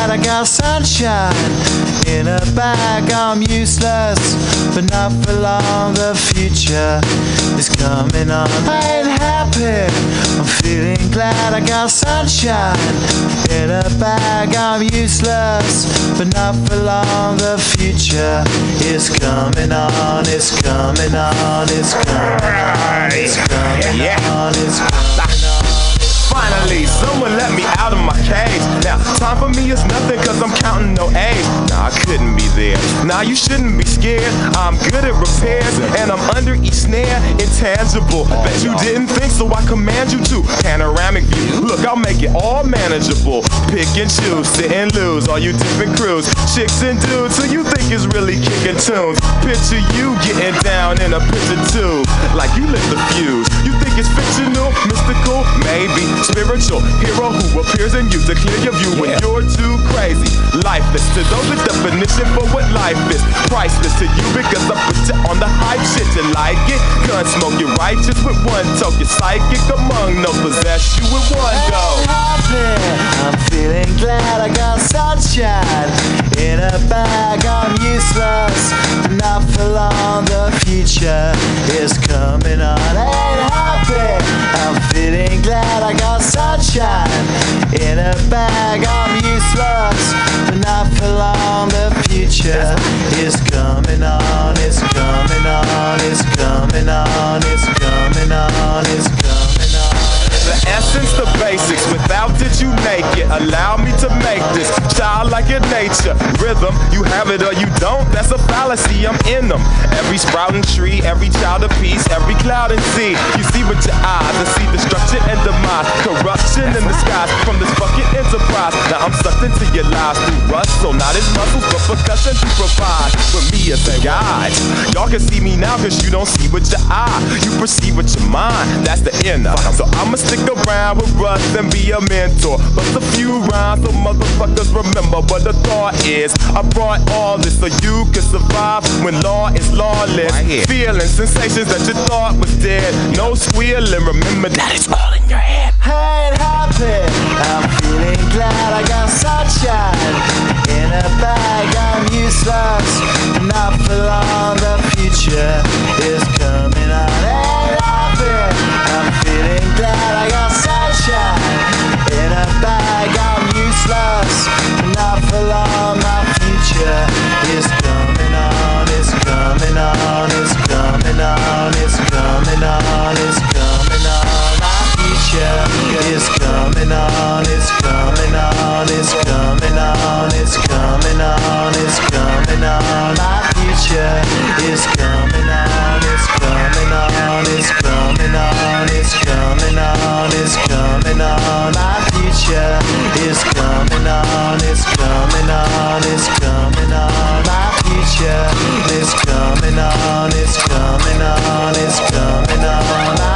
I got sunshine in a bag. I'm useless, but not for long. The future is coming on. I ain't happy, I'm feeling glad. I got sunshine in a bag. I'm useless, but not for long. The future is coming on. It's coming on. It's coming on. It's coming on. It's coming on. Finally, someone let me out of my cage. Now, time for me is nothing, cause I'm counting no A's. Nah, I couldn't be there. Nah, you shouldn't be scared. I'm good at repairs, and I'm under each snare. Intangible. Bet you didn't think, so I command you to. Panoramic view. Look, I'll make it all manageable. Pick and choose, sit and lose. All you different crews, chicks and dudes who you think is really kicking tunes. Picture you getting down in a picture tube, like you lit the fuse. You think it's fictional, mystical, maybe. Spiritual hero who appears in you to clear your view when you're too crazy. Lifeless to those, the definition for what life is. Priceless to you because I put you on the hype shit. You like it? Gun smoke, you're righteous with one toke. You're psychic among no possess you with one go. I'm feeling glad I got sunshine in a bag. I'm useless, not for long. The future is coming on. Ain't happy. I'm feeling glad I got sunshine in a bag. I'm useless, but not for long. The future is coming on. It's coming on. It's coming on. It's coming on. It's coming on. The essence, the basics. Without it, you make it. Allow me to make this child like your nature. Rhythm, you have it or you don't. That's a fallacy. I'm in them. Every sprouting tree, every child of peace, every cloud and sea. You see with your eyes and see destruction and demise, corruption in the skies from this fucking enterprise. Now I'm sucked into your lies through rust, so not as muscles, but percussion to provide for me as a guide. Y'all can see me now because you don't see with your eye. You perceive with your mind. That's the inner. So I'ma stick around with us and be a mentor. Bust a few rounds so motherfuckers remember what the thought is. I brought all this so you can survive when law is lawless. Right. Feeling sensations that you thought was dead. No squealing, remember that it's all in your head. Hey, it happened. I'm feeling glad I got sunshine in a bag. I'm useless, not for long. The future is coming on. Hey, it happened. I'm feeling glad I got sunshine in a bag. I'm useless, not for long. My future is coming on. It's coming on. It's coming on. It's coming on. It's coming on. My future is coming on. It's coming on. It's coming on. It's coming on. It's coming on. My future is coming on. It's coming on. It's coming on. It's coming on, it's coming on, my future is coming on, it's coming on, it's coming on, my future is coming on, it's coming on, it's coming on, my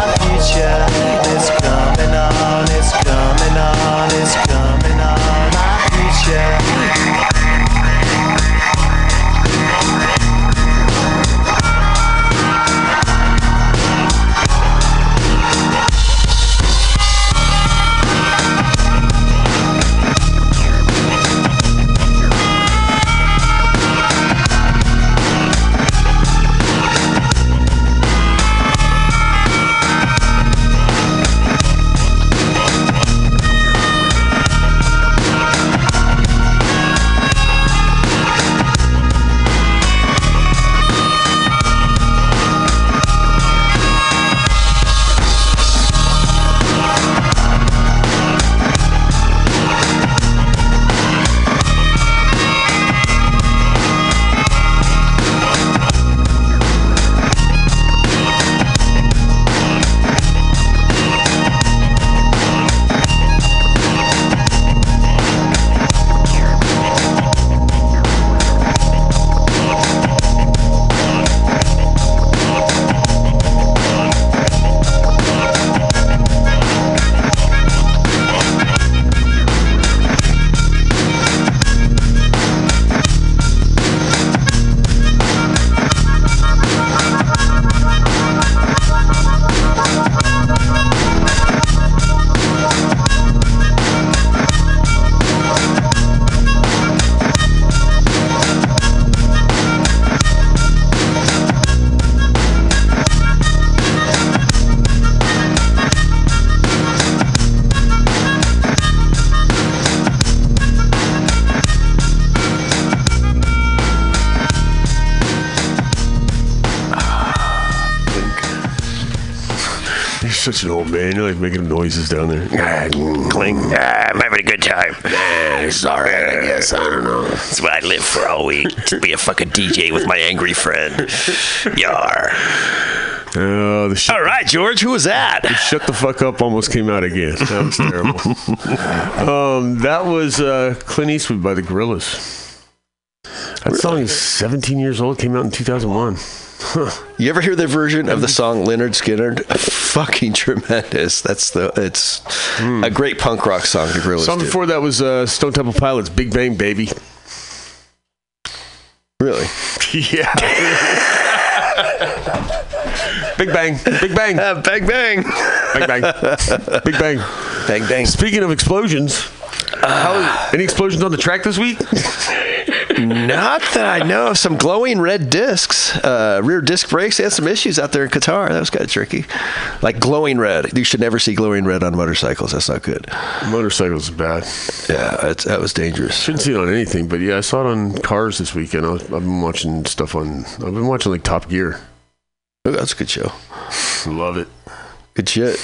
He's such an old man. You're like making noises down there. Clink. I'm having a good time. It's all right, I guess. I don't know. That's what I live for all week. To be a fucking DJ with my angry friend. Yar. All right, George, who was that? Shut the fuck up almost came out again. That was terrible. That was Clint Eastwood by the Gorillaz. That song is 17 years old. Came out in 2001. Huh. You ever hear their version of the song Lynyrd Skynyrd? Fucking tremendous. It's a great punk rock song. The Gorillaz. Song before that was Stone Temple Pilots' Big Bang Baby. Really? Yeah. Big bang, big bang, bang bang, bang bang, big bang, bang bang. Speaking of explosions, any explosions on the track this week? Not that I know of. Some glowing red discs, rear disc brakes, and some issues out there in Qatar. That was kind of tricky. Like glowing red. You should never see glowing red on motorcycles. That's not good. Motorcycles are bad. Yeah, that was dangerous. Shouldn't see it on anything, but yeah, I saw it on cars this weekend. I've been watching stuff on. I've been watching like Top Gear. Oh, that's a good show. Love it. Good shit.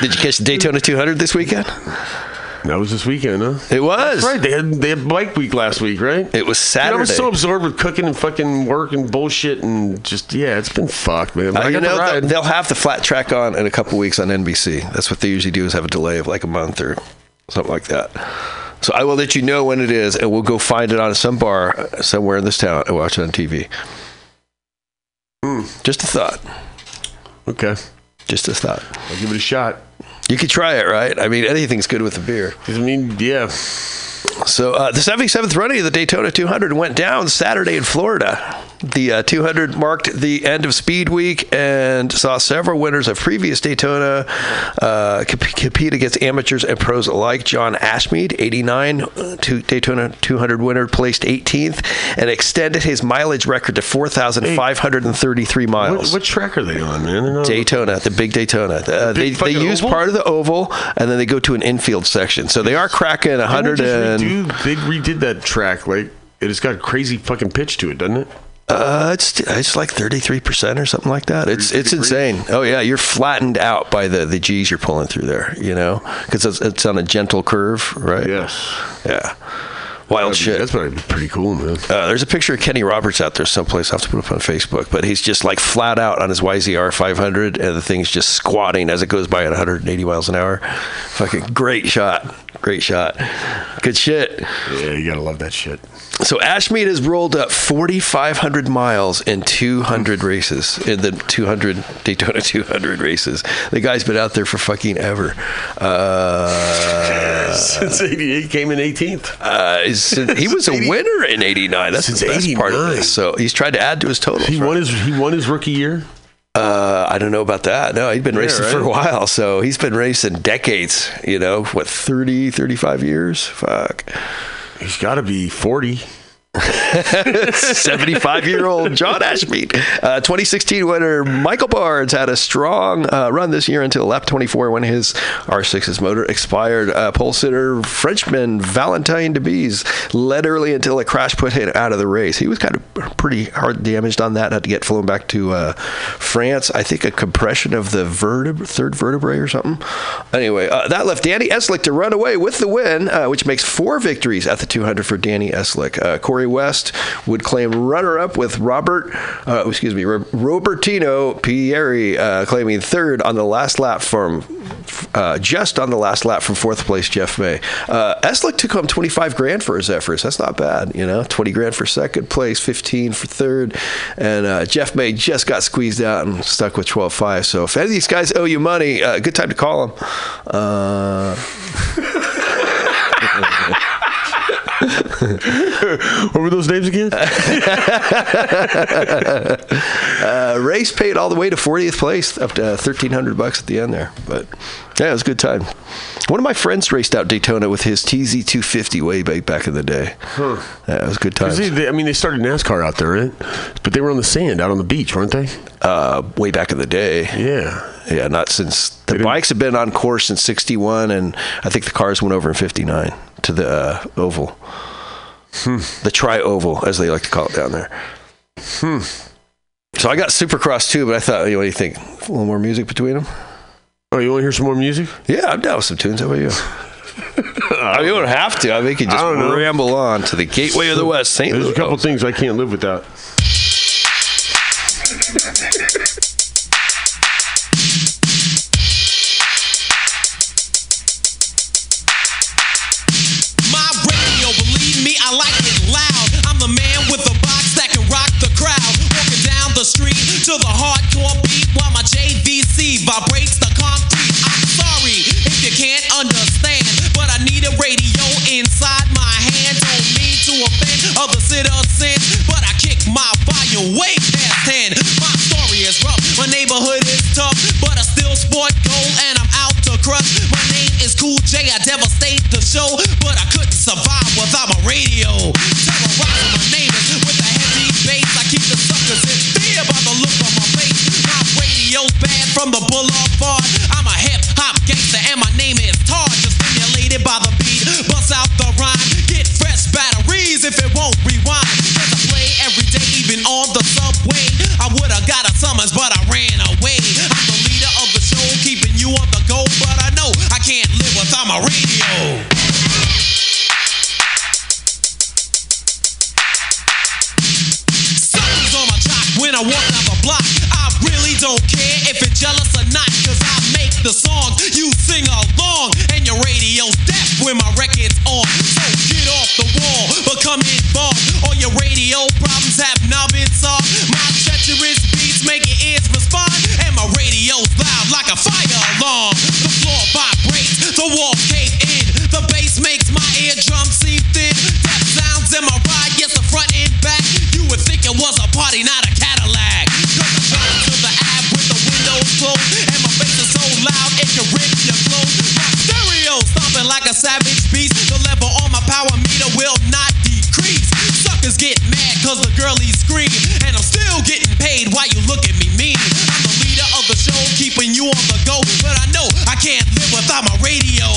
Did you catch the Daytona 200 this weekend? That was this weekend, huh? It was. That's right. They had bike week last week, right? It was Saturday. Dude, I was so absorbed with cooking and fucking work and bullshit and just, yeah, it's been fucked, man. They'll have the flat track on in a couple weeks on NBC. That's what they usually do, is have a delay of like a month or something like that. So I will let you know when it is, and we'll go find it on some bar somewhere in this town and watch it on TV. Just a thought. Okay. Just a thought. I'll give it a shot. You could try it, right? I mean, anything's good with a beer. I mean, yeah. So the 77th running of the Daytona 200 went down Saturday in Florida. The 200 marked the end of Speed Week and saw several winners of previous Daytona compete against amateurs and pros alike. John Ashmead, 89, Daytona 200 winner, placed 18th and extended his mileage record to 4,533 miles. What track are they on, man? Daytona, the big Daytona. They use oval? Part of the oval, and then they go to an infield section. So they are cracking 100 and... They redid that track. Like, it's got a crazy fucking pitch to it, doesn't it? It's like 33% or something like that. It's insane. Oh yeah, you're flattened out by the G's you're pulling through there. You know, because it's on a gentle curve, right? Yes. Yeah. Wild shit. That's probably pretty cool, man. There's a picture of Kenny Roberts out there someplace. I'll have to put up on Facebook. But he's just like flat out on his YZR 500, and the thing's just squatting as it goes by at 180 miles an hour. Fucking great shot. Great shot. Good shit. Yeah, you got to love that shit. So Ashmead has rolled up 4,500 miles in 200 races, in the Daytona 200 races. The guy's been out there for fucking ever. Since 88, came in 18th. He was a winner in 89. That's the best part of this. So he's tried to add to his total. He won his rookie year? I don't know about that. No, he'd been racing for a while. So he's been racing decades, you know, what, 30, 35 years? Fuck. He's got to be 40. 75-year-old John Ashmead. 2016 winner Michael Barnes had a strong run this year until lap 24 when his R6's motor expired. Pole sitter Frenchman Valentin Debise led early until a crash put him out of the race. He was kind of pretty hard damaged on that. Had to get flown back to France. I think a compression of the third vertebrae or something. Anyway, that left Danny Eslick to run away with the win, which makes 4 victories at the 200 for Danny Eslick. Corey West would claim runner-up with Robertino Pieri claiming third on the last lap from fourth place Jeff May. Eslick took home $25,000 for his efforts. That's not bad, you know. $20,000 for second place, $15,000 for third, and Jeff May just got squeezed out and stuck with $12,500. So if any of these guys owe you money, good time to call them. What were those names again? Race paid all the way to 40th place, up to $1,300 at the end there. But yeah, it was a good time. One of my friends raced out Daytona with his TZ250 way back in the day. Huh. Yeah, it was a good time. They started NASCAR out there, right? But they were on the sand out on the beach, weren't they? Way back in the day. Yeah. Yeah, not since the bikes have been on course since 61, and I think the cars went over in 59 to the oval, the tri-oval as they like to call it down there. So I got Supercross too, but I thought, hey, what do you think? A little more music between them? Oh, you want to hear some more music? Yeah, I'm down with some tunes. How about you? You don't have to. I think you just ramble on to the gateway of the West, St. Louis. There's a couple things I can't live without. My radio, believe me, I like it loud. I'm the man with the box that can rock the crowd. Walking down the street to the hardcore beat while my JVC vibrates the concrete. I'm sorry if you can't understand, but I need a radio inside my hand. Don't mean to offend other citizens, but I kick my volume way past 10. My story is rough, my neighborhood is tough, but I still sport gold and I'm out to crush. My name is Cool J, I devastate the show, but I couldn't survive without my radio. Terrorizing my neighbors with a heavy bass, I keep the suckers in fear by the look on my face. My radio's bad from the boulevard, I'm a hip-hop gangster and my name is Todd. By the beat, bust out the rhyme, get fresh batteries if it won't rewind. Cause I play every day, even on the subway. I would've got a summons, but I ran away. I'm the leader of the show, keeping you on the go, but I know I can't live without my radio. Something's on my jock when I walk down the block. I really don't care if you're jealous or not, cause I make the songs, you sing along. Your radio's deaf when my record's on, so get off the wall, become involved. All your radio problems have now been solved. My treacherous beats make your ears respond, and my radio's loud like a fire alarm. The floor vibrates, the walls cave in, the bass makes my eardrums seep thin. That sounds in my ride, yes, the front and back. You would think it was a party, not a Cadillac. Cause I drive to the app with the windows closed, and my bass is so loud it can rip your clothes. Stomping like a savage beast, the level on my power meter will not decrease. Suckers get mad cause the girlies scream, and I'm still getting paid, why you look at me mean? I'm the leader of the show, keeping you on the go, but I know I can't live without my radio.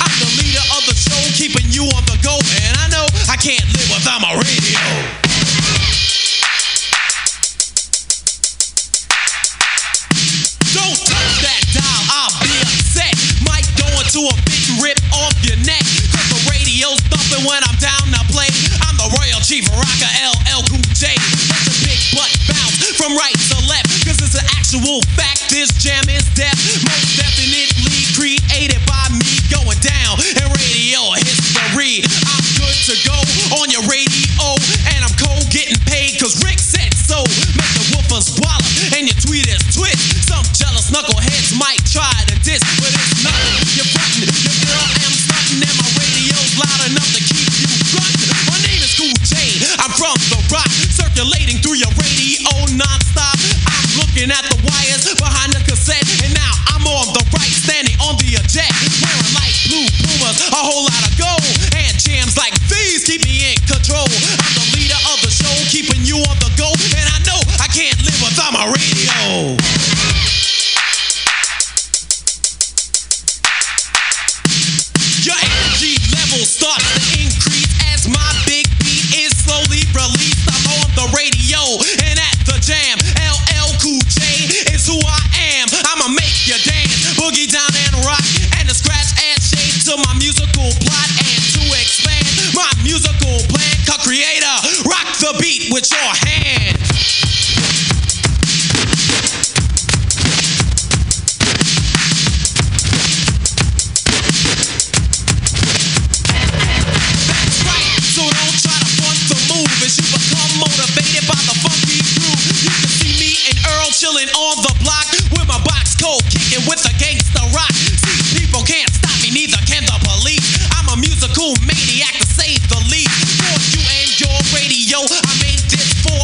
I'm the leader of the show, keeping you on the go, and I know I can't live without my radio. Don't touch that dial, I'll be upset. Might go into a rip off your neck, cause the radio's thumping when I'm down to play. I'm the Royal Chief Rocker, LL Cool J. Let your big butt bounce from right to left, cause it's an actual fact, this jam is death. Most definitely created by me, going down in radio history. I'm good to go on your radio, and I'm cold getting paid cause Rick said so. Make the woofers wallop and your tweeters twitch. Some jealous knuckleheads might try to diss, but it's nothing, you're frontin'. And my radio's loud enough to keep you grunting. My name is Cool J, I'm from the rock, circulating through your radio non-stop. I'm looking at the wires behind the cassette, and now I'm on the right, standing on the eject, wearing light blue Pumas, a whole lot of gold, and jams like these keep me in control. I'm the leader of the show, keeping you on the go, and I know I can't live without my radio. Your energy level starts to increase as my big beat is slowly released. I'm on the radio and at the jam. LL Cool J is who I am. I'ma make you dance, boogie down and rock, and the scratch add shade to my musical plot. And to expand my musical plan, co-creator, rock the beat with your hand. Motivated by the funky groove, you can see me and Earl chilling on the block with my box cold kicking with the gangsta rock. See, people can't stop me, neither can the police. I'm a musical maniac to save the least. For you and your radio, I made this for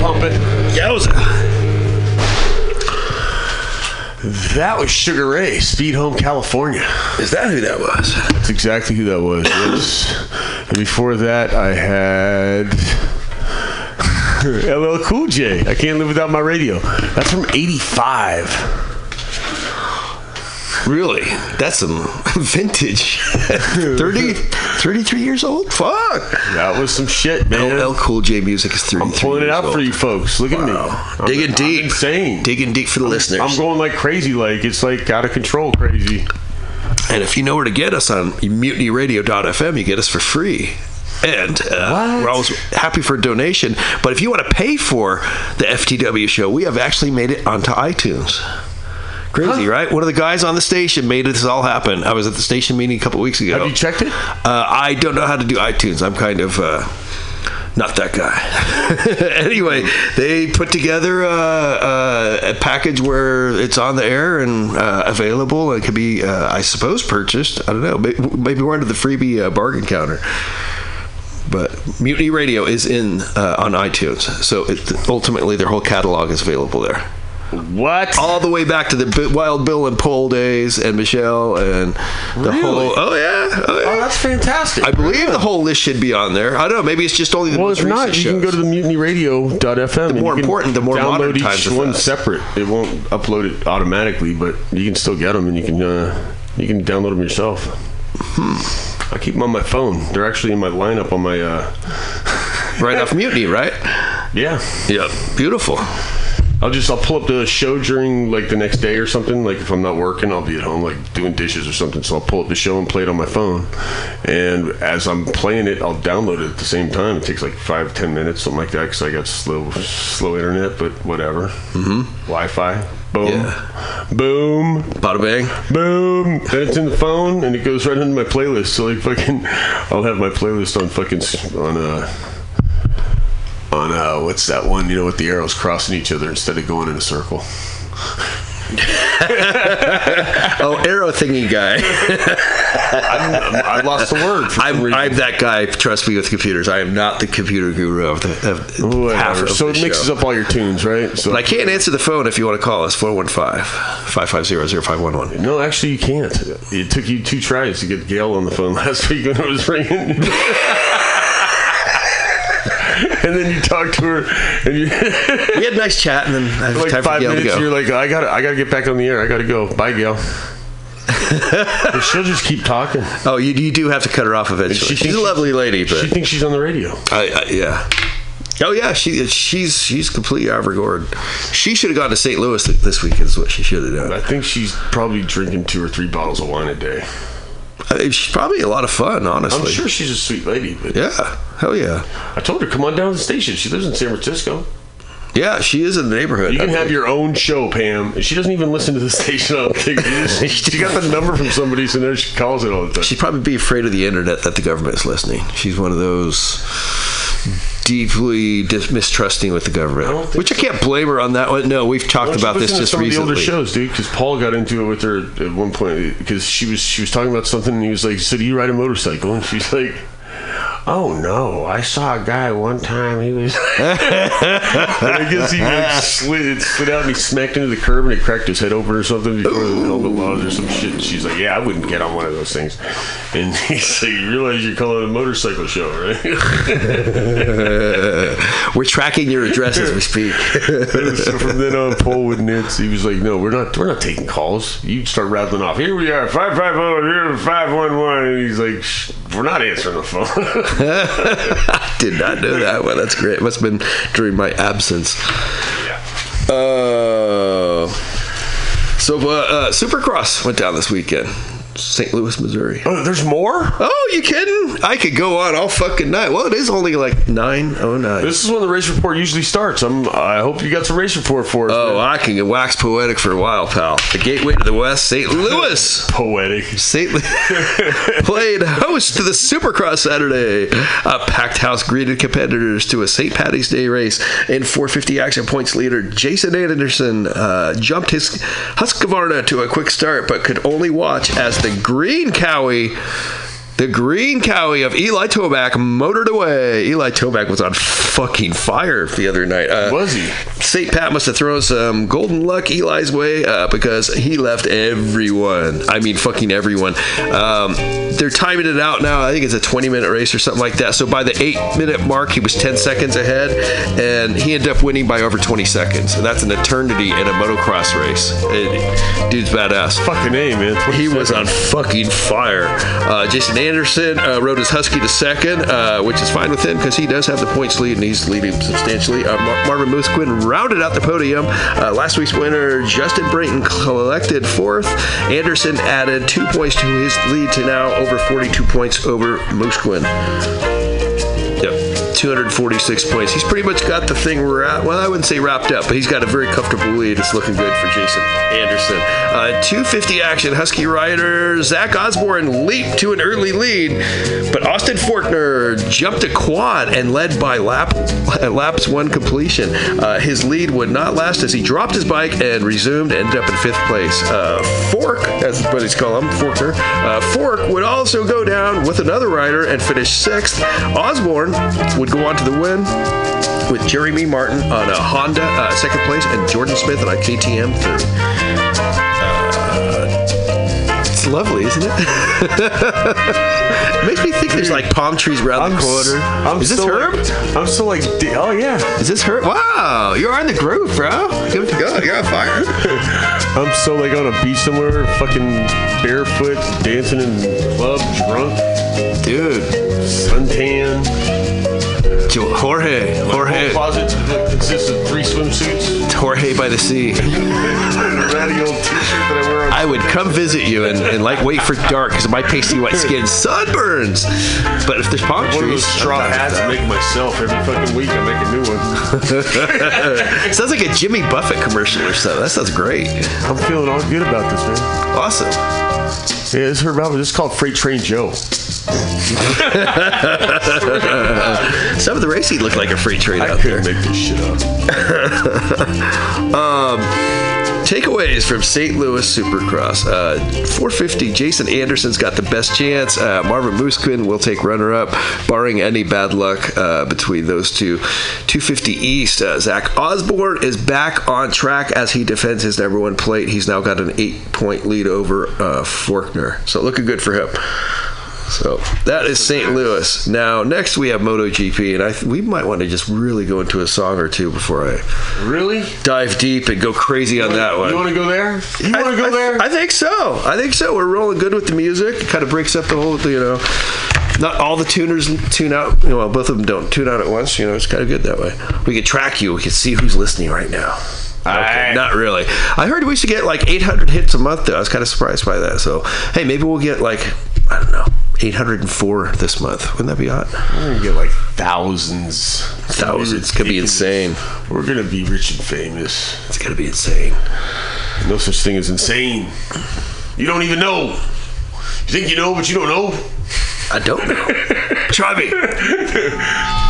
pumping. Yowza. That was Sugar Ray, Speed Home California. Is that who that was? That's exactly who that was. Yes. And before that, I had... LL Cool J, I Can't Live Without My Radio. That's from 85. Really? That's some vintage. 33 years old? Fuck. That was some shit, man. LL Cool J music is 33 years old. I'm pulling it out for you folks. Look at me. Digging deep. I'm insane. Digging deep for the listeners. I'm going like crazy. Like, it's like out of control crazy. And if you know where to get us on mutinyradio.fm, you get us for free. And we're always happy for a donation. But if you want to pay for the FTW show, we have actually made it onto iTunes. Crazy, right? One of the guys on the station made this all happen. I was at the station meeting a couple weeks ago. Have you checked it? I don't know how to do iTunes. I'm kind of... not that guy. Anyway, they put together a package where it's on the air and available and could be, I suppose, purchased. I don't know. Maybe we're under the freebie bargain counter. But Mutiny Radio is in on iTunes, so ultimately their whole catalog is available there. What? All the way back to the Wild Bill and Paul days and Michelle and the whole... Oh, yeah. Oh, yeah. Oh, that's fantastic. I believe the whole list should be on there. I don't know. Maybe it's just only the most recent shows. Well, if not, you can go to the mutinyradio.fm. The more important, the more modern times. Download each one separate. It won't upload it automatically, but you can still get them, and you can download them yourself. I keep them on my phone. They're actually in my lineup on my... right off Mutiny, right? Yeah. Yeah. Beautiful. I'll pull up the show during like the next day or something. Like if I'm not working, I'll be at home like doing dishes or something. So I'll pull up the show and play it on my phone. And as I'm playing it, I'll download it at the same time. It takes like 5-10 minutes, something like that, because I got slow internet, but whatever. Mm-hmm. Wi-Fi. Boom. Yeah. Boom. Bada bang. Boom. Then it's in the phone and it goes right into my playlist. So like fucking, I'll have my playlist on what's that one, with the arrows crossing each other instead of going in a circle? Oh, arrow thingy guy. I lost the word. I'm that guy, trust me, with computers. I am not the computer guru of the show. It mixes up all your tunes, right? So, but I can't answer the phone if you want to call us, 415-550-0511. No, actually you can't. It took you 2 tries to get Gail on the phone last week when it was ringing. And then you talk to her, and we had a nice chat, and then I like time 5 minutes. To go. You're like, I gotta get back on the air. I gotta go. Bye, Gail. But she'll just keep talking. Oh, you do have to cut her off eventually. She's a lovely lady, but she thinks she's on the radio. Yeah. Oh yeah, she's completely out of regard. She should have gone to St. Louis this week. Is what she should have done. I think she's probably drinking 2 or 3 bottles of wine a day. She's probably a lot of fun, honestly. I'm sure she's a sweet lady. But yeah, hell yeah. I told her, come on down to the station. She lives in San Francisco. Yeah, she is in the neighborhood. You can have your own show, Pam. She doesn't even listen to the station. I don't think she got the number from somebody, so now she calls it all the time. She'd probably be afraid of the internet that the government is listening. She's one of those... deeply mistrusting with the government, which I can't blame her on that one. No, we've talked about this just recently. Some of the older shows, dude, because Paul got into it with her at one point because she was talking about something, and he was like, "So do you ride a motorcycle?" And she's like, "Oh no, I saw a guy one time. He was," I guess he like slid out and he smacked into the curb and it cracked his head open or something before the helmet laws or some shit. And she's like, "Yeah, I wouldn't get on one of those things." And he's like, "You realize you're calling it a motorcycle show, right?" We're tracking your address as we speak. So from then on, Paul with Nitz, he was like, "No, we're not taking calls. You start rattling off. Here we are, 550, here 511." And he's like, "We're not answering the phone." I did not know that one. That's great. It must have been during my absence. Yeah. So Supercross went down this weekend. St. Louis, Missouri. Oh, there's more? Oh, you kidding? I could go on all fucking night. Well, it is only like 9:09. This is when the race report usually starts. I hope you got some race report for us. Oh, man. I can wax poetic for a while, pal. The gateway to the West, St. Louis. Poetic. St. Louis played host to the Supercross Saturday. A packed house greeted competitors to a St. Paddy's Day race. In 450 action, points leader Jason Anderson jumped his Husqvarna to a quick start, but could only watch as the green cowie The green cowie of Eli Toback motored away. Eli Toback was on fucking fire the other night. Was he? St. Pat must have thrown some golden luck Eli's way because he left everyone. I mean, fucking everyone. They're timing it out now. I think it's a 20-minute race or something like that. So by the 8-minute mark, he was 10 seconds ahead, and he ended up winning by over 20 seconds. And that's an eternity in a motocross race. Dude's badass. Fucking A, man. He was on fucking fire. Jason Anderson rode his Husky to second, which is fine with him because he does have the points lead, and he's leading substantially. Marvin Musquin rounded out the podium. Last week's winner, Justin Brayton, collected fourth. Anderson added 2 points to his lead to now over 42 points over Musquin. Yep, 246 points. He's pretty much got the thing wrapped. Well, I wouldn't say wrapped up, but he's got a very comfortable lead. It's looking good for Jason Anderson. 250 action. Husky rider Zach Osborne leaped to an early lead, but Austin Forkner jumped a quad and led by laps one completion. His lead would not last as he dropped his bike and resumed, ended up in fifth place. Fork, as the buddies call him, Forkner. Fork would also go down with another rider and finish sixth. Osborne would go on to the win with Jeremy Martin on a Honda, second place, and Jordan Smith on a KTM third. It's lovely, isn't it? It makes me think there's like palm trees around the corner. Is this Herb? I'm still like, oh yeah. Is this Herb? Wow, you're on the groove, bro. Good to go. You're on fire. I'm so like on a beach somewhere, fucking barefoot, dancing in the club, drunk. Dude. Suntan. Jorge. The whole closet consists of three swimsuits. Jorge by the sea. Ratty old t-shirt that I wear. I would come visit you and like wait for dark because my pasty white skin sunburns. But if there's palm trees, one of those straw hats I make myself every fucking week. I make a new one. Sounds like a Jimmy Buffett commercial or something. That sounds great. I'm feeling all good about this, man. Awesome. Yeah, this is called Freight Train Joe. Some of the race he looked like a freight train out there. I couldn't make this shit up. Takeaways from St. Louis Supercross. 450, Jason Anderson's got the best chance. Marvin Musquin will take runner-up, barring any bad luck between those two. 250 East, Zach Osborne is back on track as he defends his number one plate. He's now got an 8-point lead over Forkner. So looking good for him. So that is St. Louis. Now, next we have MotoGP, and we might want to just really go into a song or two before I really dive deep and go crazy on that one. You want to go there? You want to go there? I think so. We're rolling good with the music. It kind of breaks up the whole, not all the tuners tune out. Well, both of them don't tune out at once. It's kind of good that way. We can track you. We can see who's listening right now. Okay, not really. I heard we should get like 800 hits a month, though. I was kind of surprised by that. So, hey, maybe we'll get like, I don't know, 804 this month. Wouldn't that be hot? We're going to get like thousands. Thousands. Could be insane. We're going to be rich and famous. It's going to be insane. No such thing as insane. You don't even know. You think you know, but you don't know. I don't know. Try me.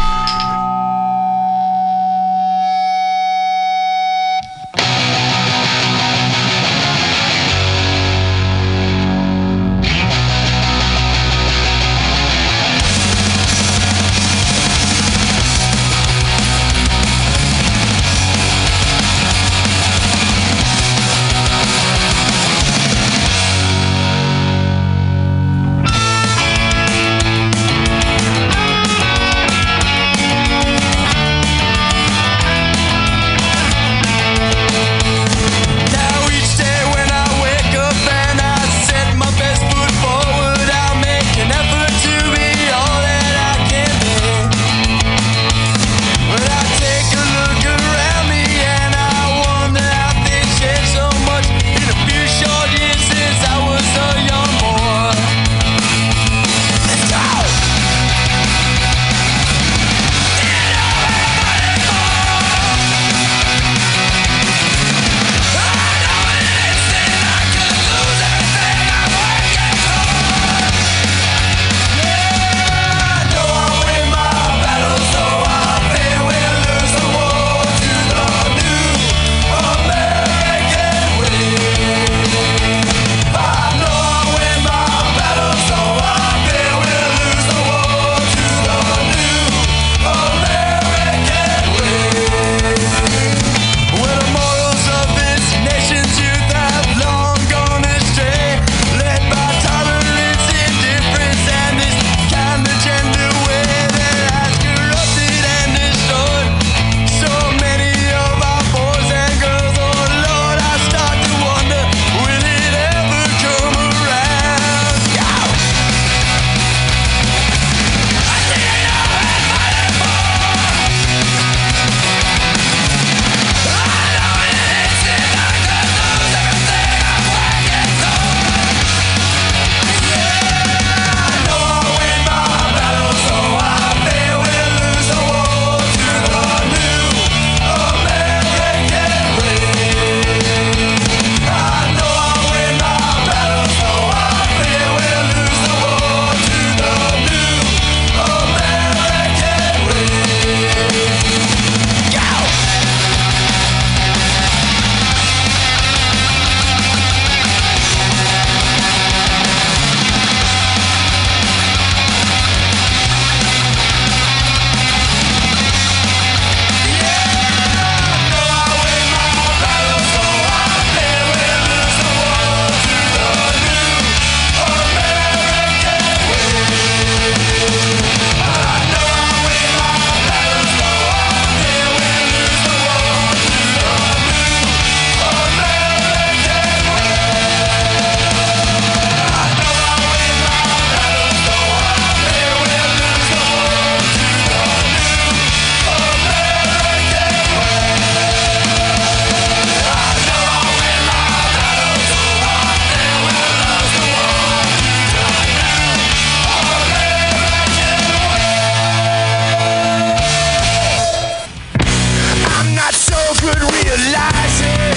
I'm not so good realizing.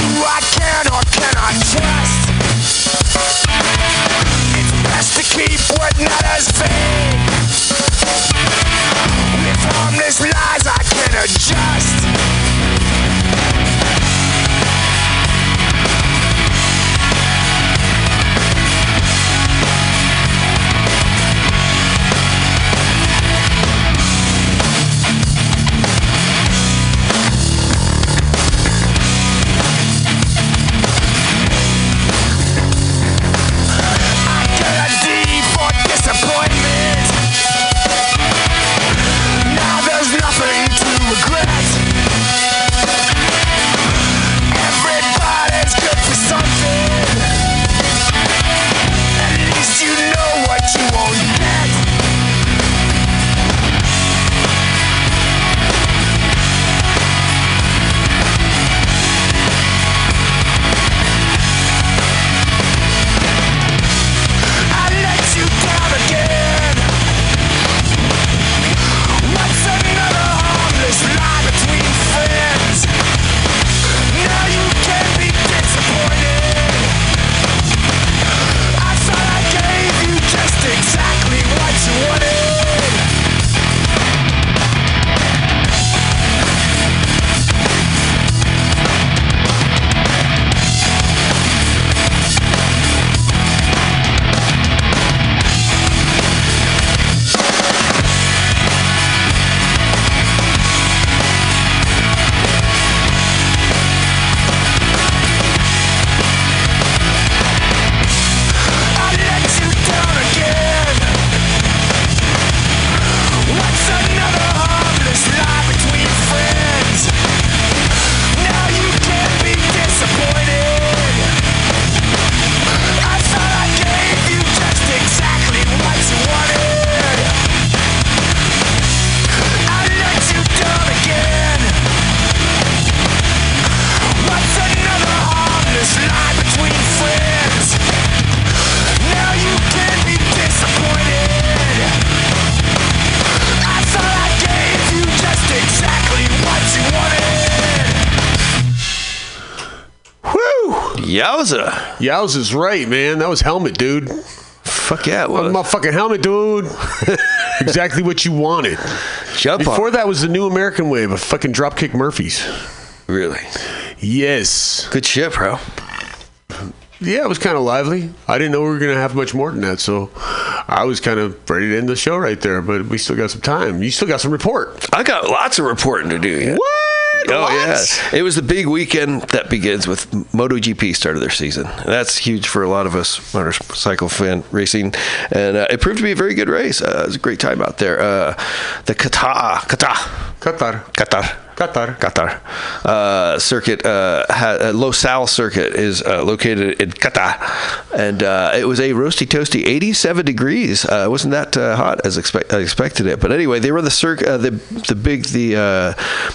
Who I can or cannot trust. It's best to keep what matters vague. With harmless lies I can adjust. Yowza. Yowza's right, man. That was Helmet, dude. Fuck yeah, it was. Motherfucking Helmet, dude. Exactly what you wanted. Jump Before on. That was the New American Wave of fucking Dropkick Murphys. Really? Yes. Good shit, bro. Yeah, it was kind of lively. I didn't know we were going to have much more than that, so I was kind of ready to end the show right there, but we still got some time. You still got some report. I got lots of reporting to do. Yeah. What? Oh, yeah. It was the big weekend that begins with MotoGP started their season. And that's huge for a lot of us motorcycle fan racing. And it proved to be a very good race. It was a great time out there. The Qatar circuit, Losail Circuit is located in Qatar, and it was a roasty toasty 87 degrees. It wasn't that hot as I expected it, but anyway, they were the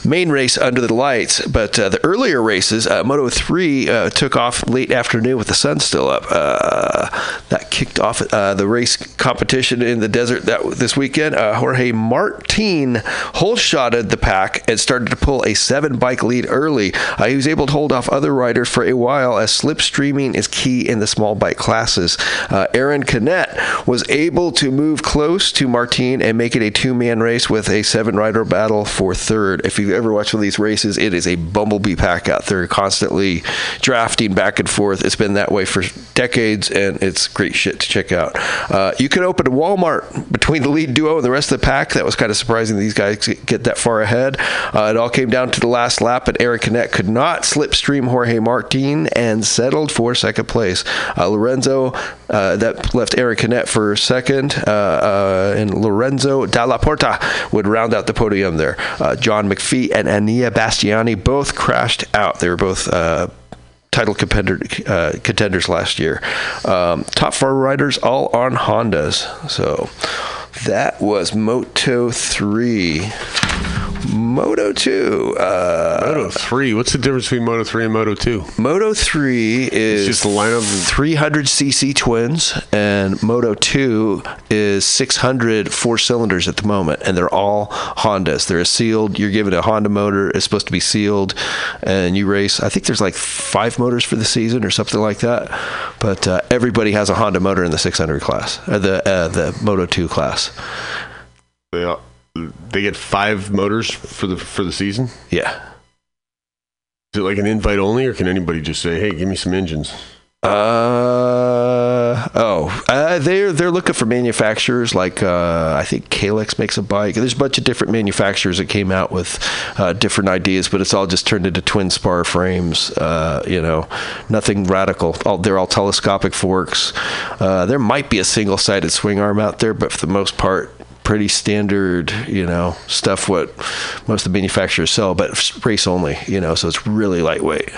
main race under the lights. But the earlier races, Moto3 took off late afternoon with the sun still up. That kicked off the race competition in the desert this weekend. Jorge Martin whole-shotted the pack and started to pull a 7-bike lead early. He was able to hold off other riders for a while, as slipstreaming is key in the small bike classes. Aaron Canet was able to move close to Martin and make it a 2-man race with a 7-rider battle for third. If you've ever watched one of these races, it is a bumblebee pack out there, constantly drafting back and forth. It's been that way for decades, and it's great shit to check out. You can open Walmart between the lead duo and the rest of the pack. That was kind of surprising these guys get that far ahead. It all came down to the last lap, and Aaron Canet could not slipstream Jorge Martin and settled for second place. Lorenzo, that left Aaron Canet for second, and Lorenzo Dalla Porta would round out the podium there. John McPhee and Ania Bastiani both crashed out. They were both title contenders last year. Top 4 riders all on Hondas. So that was Moto3. Moto2. Moto3. What's the difference between Moto3 and Moto2? Moto3 is just a lineup of 300cc twins, and Moto2 is 600 four-cylinders at the moment, and they're all Hondas. They're sealed. You're given a Honda motor. It's supposed to be sealed, and you race. I think there's like 5 motors for the season or something like that, but everybody has a Honda motor in the 600 class, or the Moto2 class. Yeah. They get 5 motors for the season? Yeah. Is it like an invite only, or can anybody just say, hey, give me some engines? They're looking for manufacturers like I think Kalex makes a bike. There's a bunch of different manufacturers that came out with different ideas, but it's all just turned into twin spar frames. Nothing radical. They're all telescopic forks. There might be a single-sided swing arm out there, but for the most part, pretty standard, stuff what most of the manufacturers sell, but race only, so it's really lightweight,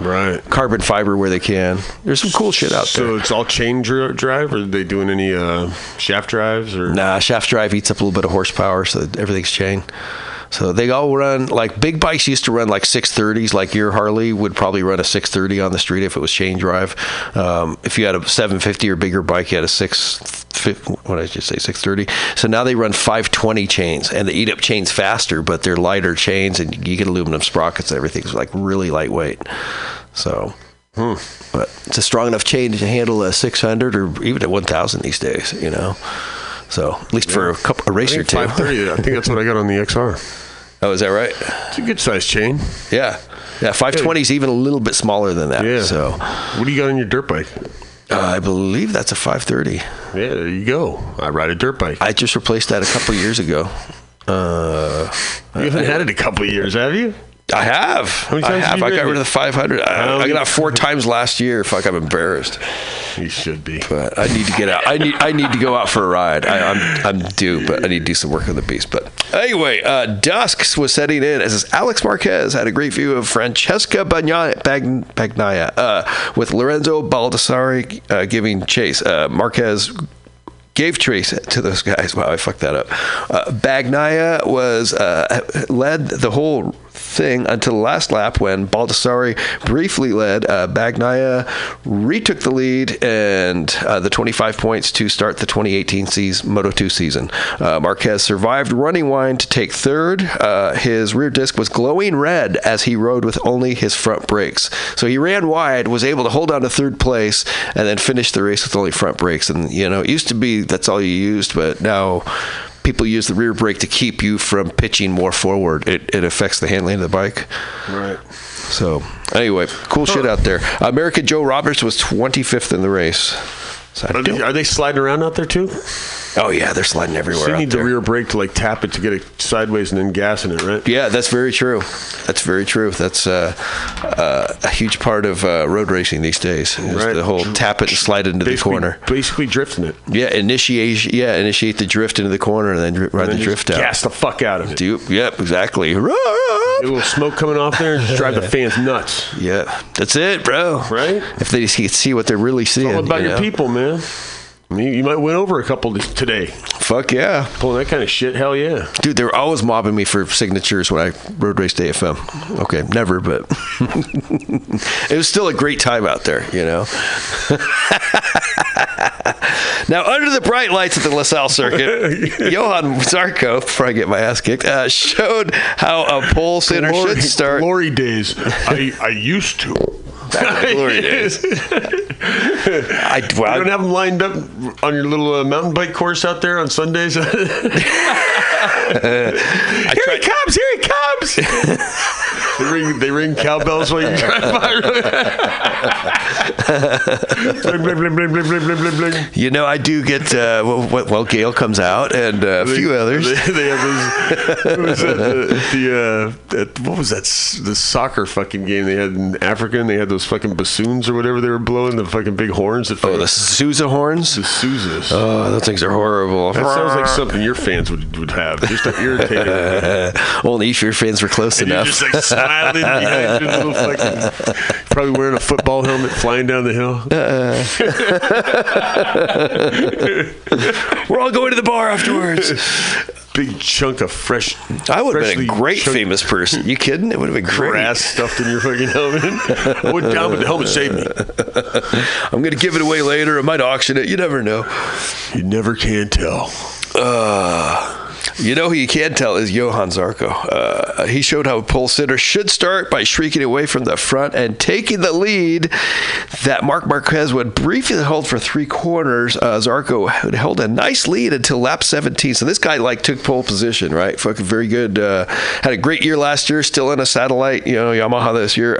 Right. Carbon fiber where they can. There's some cool shit out there. So it's all chain drive, or are they doing any shaft drives? Or? Nah, shaft drive eats up a little bit of horsepower, so everything's chain. So they all run, like big bikes used to run like 630s, like your Harley would probably run a 630 on the street if it was chain drive. If you had a 750 or bigger bike, you had a 630. So now they run 520 chains, and they eat up chains faster, but they're lighter chains, and you get aluminum sprockets and everything's like really lightweight. So... But it's a strong enough chain to handle a 600 or even a 1000 these days, So, at least for a racer too. I think that's what I got on the XR. Oh, is that right? It's a good size chain. Yeah. Yeah, 520 is even a little bit smaller than that. Yeah. So, what do you got on your dirt bike? I believe that's a 530. Yeah, there you go. I ride a dirt bike. I just replaced that a couple years ago. You haven't had it a couple years, have you? I have. How many times have you ridden? I got rid of the 500. I got out 4 times last year. Fuck, I'm embarrassed. You should be. But I need to get out. I need to go out for a ride. I'm due, but I need to do some work on the beast. But anyway, dusk was setting in as Alex Marquez had a great view of Francesco Bagnaia with Lorenzo Baldassari giving chase. Marquez gave trace to those guys. Wow, I fucked that up. Bagnaia was led the whole thing until the last lap when Baldassari briefly led. Bagnaia retook the lead and the 25 points to start the 2018 Moto2 season. Marquez survived running wine to take third. His rear disc was glowing red as he rode with only his front brakes. So he ran wide, was able to hold on to third place, and then finished the race with only front brakes. And, it used to be that's all you used, but now... people use the rear brake to keep you from pitching more forward. It affects the handling of the bike. Right. So, anyway, cool shit out there. American Joe Roberts was 25th in the race. So are they sliding around out there, too? Oh, yeah, they're sliding everywhere. So you need the rear brake to, tap it to get it sideways and then gas in it, right? Yeah, that's very true. That's very true. That's a huge part of road racing these days. Right. The whole tap it and slide into the corner. Basically drifting it. Yeah, initiate the drift into the corner and then ride the drift out. Gas the fuck out of it. Yep, exactly. A little smoke coming off there and just drive the fans nuts. Yeah, that's it, bro. Right? If they see what they're really seeing. It's all about your people, man. You might win over a couple today. Fuck yeah. Pulling that kind of shit, hell yeah. Dude, they were always mobbing me for signatures when I road raced AFM. Okay, never, but it was still a great time out there, Now, under the bright lights of the Losail Circuit, Johan Zarko, before I get my ass kicked, showed how a pole sitter should start. Glory days. I used to. Back in the glory days. You don't have them lined up on your little mountain bike course out there on Sundays? Here he comes! They ring cowbells while you drive by. I do get, Gail comes out and a few others. They have those, what was that, the soccer fucking game they had in Africa, and they had those fucking bassoons or whatever they were blowing, the fucking big horns. The Sousa horns? The Sousas. Oh, those things are horrible. That sounds like something your fans would have, just to irritate them. Only if your fans were close enough. You're just smiling. Probably wearing a football helmet, flying down the hill. We're all going to the bar afterwards. big chunk of fresh. I would have been a great famous person. You kidding? It would have been great. Grass stuffed in your fucking helmet. I went down, but the helmet saved me. I'm going to give it away later. I might auction it. You never know. You never can tell. You know who you can tell is Johan Zarko. He showed how a pole sitter should start by shrieking away from the front and taking the lead that Mark Marquez would briefly hold for three corners. Zarko held a nice lead until lap 17. So this guy like took pole position, right? Fucking very good. Had a great year last year, still in a satellite, Yamaha this year.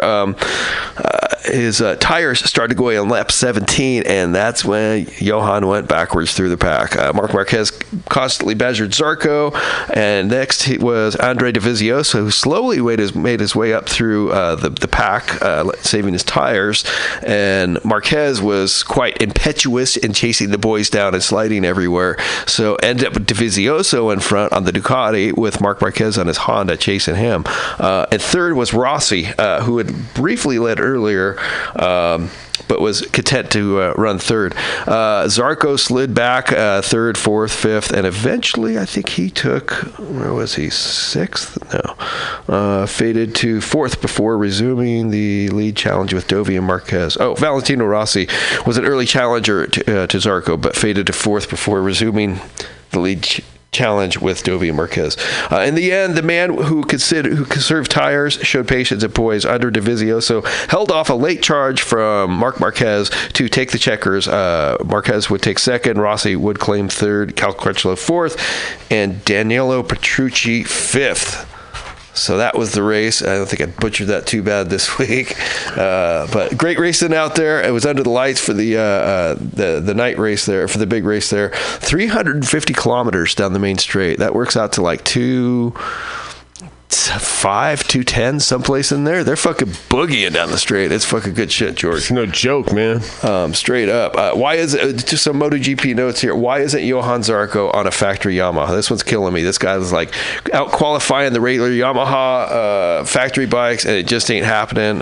His tires started to go away on lap 17, and that's when Johan went backwards through the pack. Mark Marquez constantly badgered Zarko. And next it was Andre Dovizioso, who slowly made his way up through the pack, saving his tires. And Marquez was quite impetuous in chasing the boys down and sliding everywhere. So ended up with Dovizioso in front on the Ducati, with Mark Marquez on his Honda chasing him. And third was Rossi, who had briefly led earlier, but was content to run third. Zarko slid back third, fourth, fifth, and eventually I think he took, where was he, sixth? No. Faded to fourth before resuming the lead challenge with Dovi and Marquez. Oh, Valentino Rossi was an early challenger to Zarko, but faded to fourth before resuming the lead challenge with Dovi and Marquez. In the end, the man who conserved tires, showed patience and poise. Under Dovizioso held off a late charge from Mark Marquez to take the checkers. Marquez would take second, Rossi would claim third, Cal Crutchlow fourth, and Danilo Petrucci fifth. So that was the race. I don't think I butchered that too bad this week, but great racing out there. It was under the lights for the night race there, for the big race there. 350 kilometers down the main straight. That works out to like 210, someplace in there. They're fucking boogieing down the straight. It's fucking good shit, George. It's no joke, man. Straight up. Why is it, just some MotoGP notes here, why isn't Johan Zarko on a factory Yamaha? This one's killing me. This guy was like out qualifying the regular Yamaha factory bikes, and it just ain't happening.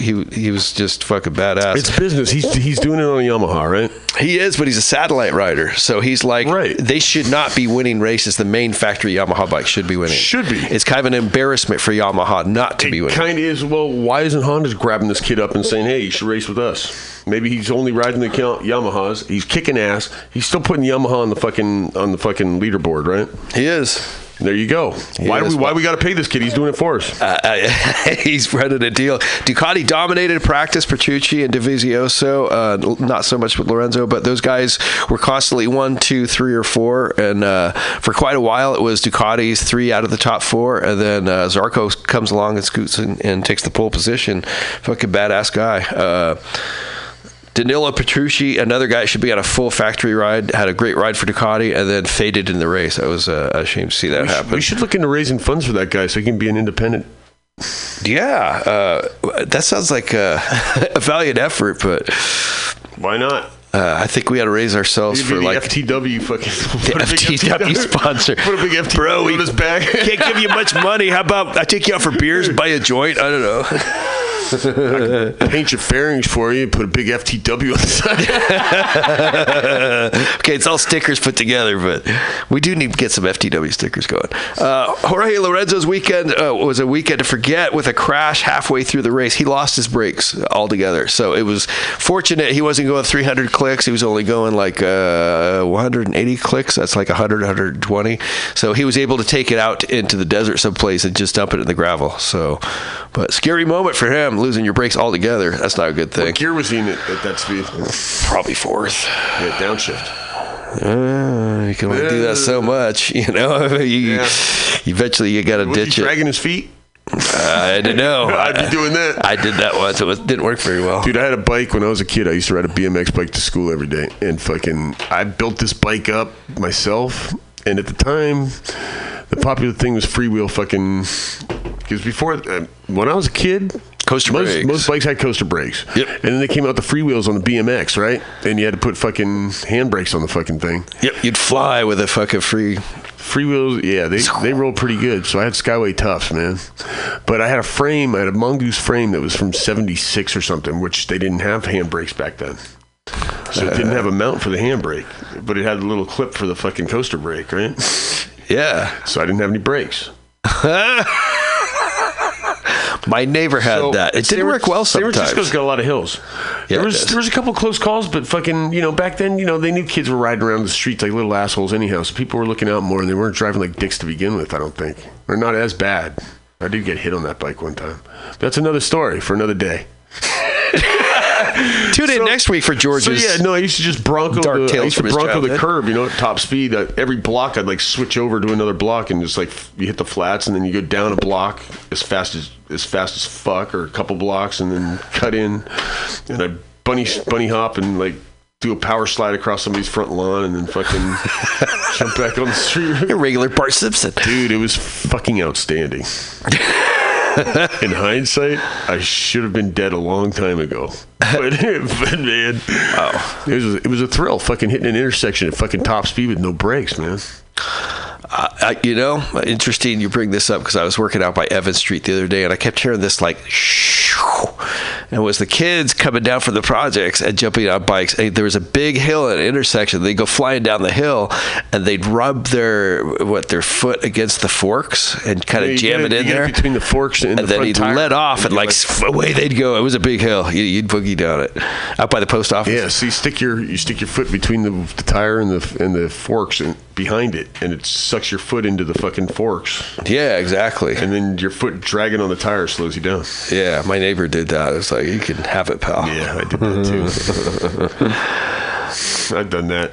He was just fucking badass. It's business. He's doing it on a Yamaha, right? He is, but he's a satellite rider. So he's like, right. They should not be winning races. The main factory Yamaha bike should be winning. Should be. It's kind of an embarrassment for Yamaha not to be winning. It kind of is. Well, why isn't Honda's grabbing this kid up and saying, hey, you should race with us? Maybe he's only riding the Yamahas. He's kicking ass. He's still putting Yamaha on the fucking leaderboard, right? He is. There you go. Why we got to pay this kid? He's doing it for us. He's running a deal. Ducati dominated practice. Petrucci and Dovizioso, not so much with Lorenzo, but those guys were constantly 1, 2, 3, or 4, and for quite a while it was Ducati's 3 out of the top 4, and then Zarko comes along and scoots and takes the pole position. Fucking badass guy. Danilo Petrucci, another guy should be on a full factory ride, had a great ride for Ducati, and then faded in the race. I was ashamed to see that happen. We should look into raising funds for that guy so he can be an independent. Yeah, that sounds like a valiant effort, but... Why not? I think we had to raise ourselves for like FTW fucking the FTW sponsor. Put a big FTW bro in his bag. Can't give you much money. How about I take you out for beers and buy a joint? I don't know. I can paint your fairings for you and put a big FTW on the side. Okay, it's all stickers put together, but we do need to get some FTW stickers going. Jorge Lorenzo's weekend was a weekend to forget with a crash halfway through the race. He lost his brakes altogether, so it was fortunate he wasn't going 300 clicks. He was only going like 180 clicks. That's like 100, 120. So he was able to take it out into the desert someplace and just dump it in the gravel. So, but scary moment for him, losing your brakes altogether. That's not a good thing. What gear was he in at that speed? Probably fourth. Yeah, downshift. You can only do that so much, Eventually you got to ditch it. Dragging his feet? I don't know. I'd be doing that. I did that once. It didn't work very well. Dude, I had a bike when I was a kid. I used to ride a BMX bike to school every day. And fucking, I built this bike up myself. And at the time, the popular thing was freewheel fucking... Because before, when I was a kid... Coaster brakes. Most bikes had coaster brakes. Yep. And then they came out the free wheels on the BMX, right? And you had to put fucking handbrakes on the fucking thing. Yep. You'd fly with a fucking free... Free wheels, yeah, they roll pretty good. So I had Skyway Toughs, man. But I had a frame, I had a Mongoose frame that was from 76 or something, which they didn't have handbrakes back then. So it didn't have a mount for the handbrake, but it had a little clip for the fucking coaster brake, right? Yeah. So I didn't have any brakes. My neighbor had that. It didn't work well sometimes. San Francisco's got a lot of hills. Yeah, there was a couple close calls, but fucking, you know, back then, you know, they knew kids were riding around the streets like little assholes anyhow, so people were looking out more, and they weren't driving like dicks to begin with, I don't think. Or not as bad. I did get hit on that bike one time. But that's another story for another day. Tune in next week for George's. So yeah, no, I used to just bronco the curb, you know, at top speed. Every block, I'd like switch over to another block and just like you hit the flats and then you go down a block as fast as fuck, or a couple blocks, and then cut in, and I bunny hop and like do a power slide across somebody's front lawn and then fucking jump back on the street. Regular Bart Simpson, dude. It was fucking outstanding. In hindsight, I should have been dead a long time ago. But man, wow. It was a thrill, fucking hitting an intersection at fucking top speed with no brakes, man. Interesting you bring this up, because I was working out by Evans Street the other day, and I kept hearing this like shoo, and it was the kids coming down from the projects and jumping on bikes. And there was a big hill at an intersection. They go flying down the hill, and they'd rub their foot against the forks and kind of jam it in there between the forks, and then he'd let off, and like away they'd go. It was a big hill. You'd boogie down it out by the post office. Yeah, so you stick your foot between the tire and the forks and behind it, and it sucks your foot into the fucking forks. Yeah, exactly. And then your foot dragging on the tire slows you down. Yeah, my neighbor did that. It's like, you can have it, pal. Yeah, I did that too. I've done that.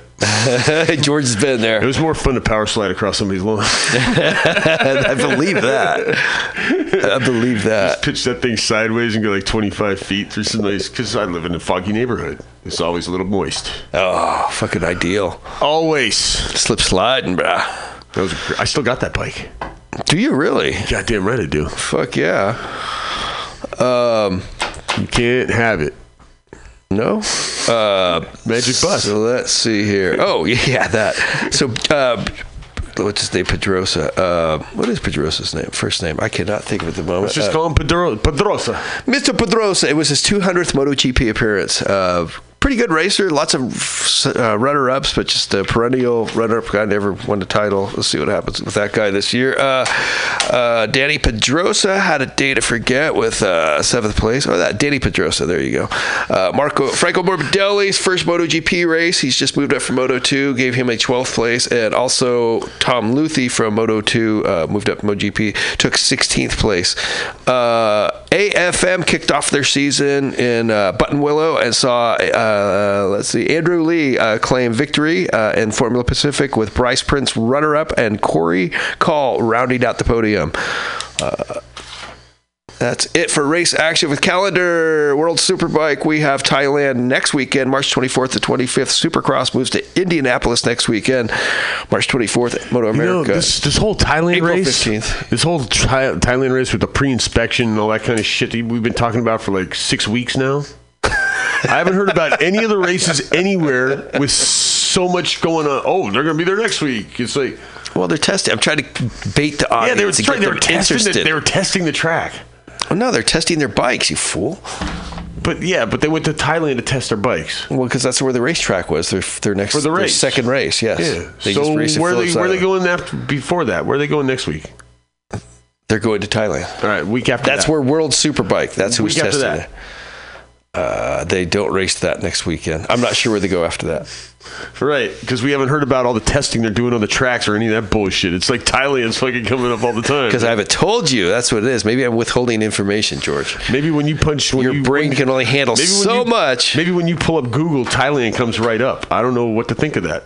George's been there. It was more fun to power slide across somebody's lawn. I believe that. Just pitch that thing sideways and go like 25 feet through somebody's, because I live in a foggy neighborhood. It's always a little moist. Oh, fucking ideal. Always. Slip sliding, bruh. I still got that bike. Do you really? Goddamn right I do. Fuck yeah. You can't have it. No? Magic bus. So let's see here. Oh, yeah, that. So, what's his name? Pedrosa. What is Pedrosa's name? First name. I cannot think of it at the moment. Let's just call him Pedrosa. Mr. Pedrosa. It was his 200th MotoGP appearance. Pretty good racer. Lots of runner-ups, but just a perennial runner-up guy. Never won the title. Let's see what happens with that guy this year. Danny Pedrosa had a day to forget with 7th place. Oh, that Danny Pedrosa. There you go. Franco Morbidelli's first MotoGP race. He's just moved up from Moto2. Gave him a 12th place. And also Tom Luthi from Moto2 moved up from MotoGP. Took 16th place. AFM kicked off their season in Button Willow and saw... let's see. Andrew Lee claimed victory in Formula Pacific with Bryce Prince runner-up and Corey Call rounding out the podium. That's it for race action with calendar. World Superbike, we have Thailand next weekend, March 24th to 25th. Supercross moves to Indianapolis next weekend, March 24th. Moto America. You know, this whole Thailand April race, 15th. This whole Thailand race with the pre-inspection and all that kind of shit that we've been talking about for like 6 weeks now. I haven't heard about any of the races anywhere with so much going on. Oh, they're going to be there next week. It's like... Well, they're testing. I'm trying to bait the audience. Yeah, they were testing the track. Oh, no, they're testing their bikes, you fool. But they went to Thailand to test their bikes. Well, because that's where the racetrack was. Their second race, yes. Yeah. Where are they going next week? They're going to Thailand. All right, week after that's that. That's where World Superbike. That's who's testing that. They don't race that next weekend. I'm not sure where they go after that. Right, because we haven't heard about all the testing they're doing on the tracks or any of that bullshit. It's like Thailand's fucking coming up all the time. Because I haven't told you. That's what it is. Maybe I'm withholding information, George. Maybe when you punch... Your brain can only handle so much. Maybe when you pull up Google, Thailand comes right up. I don't know what to think of that.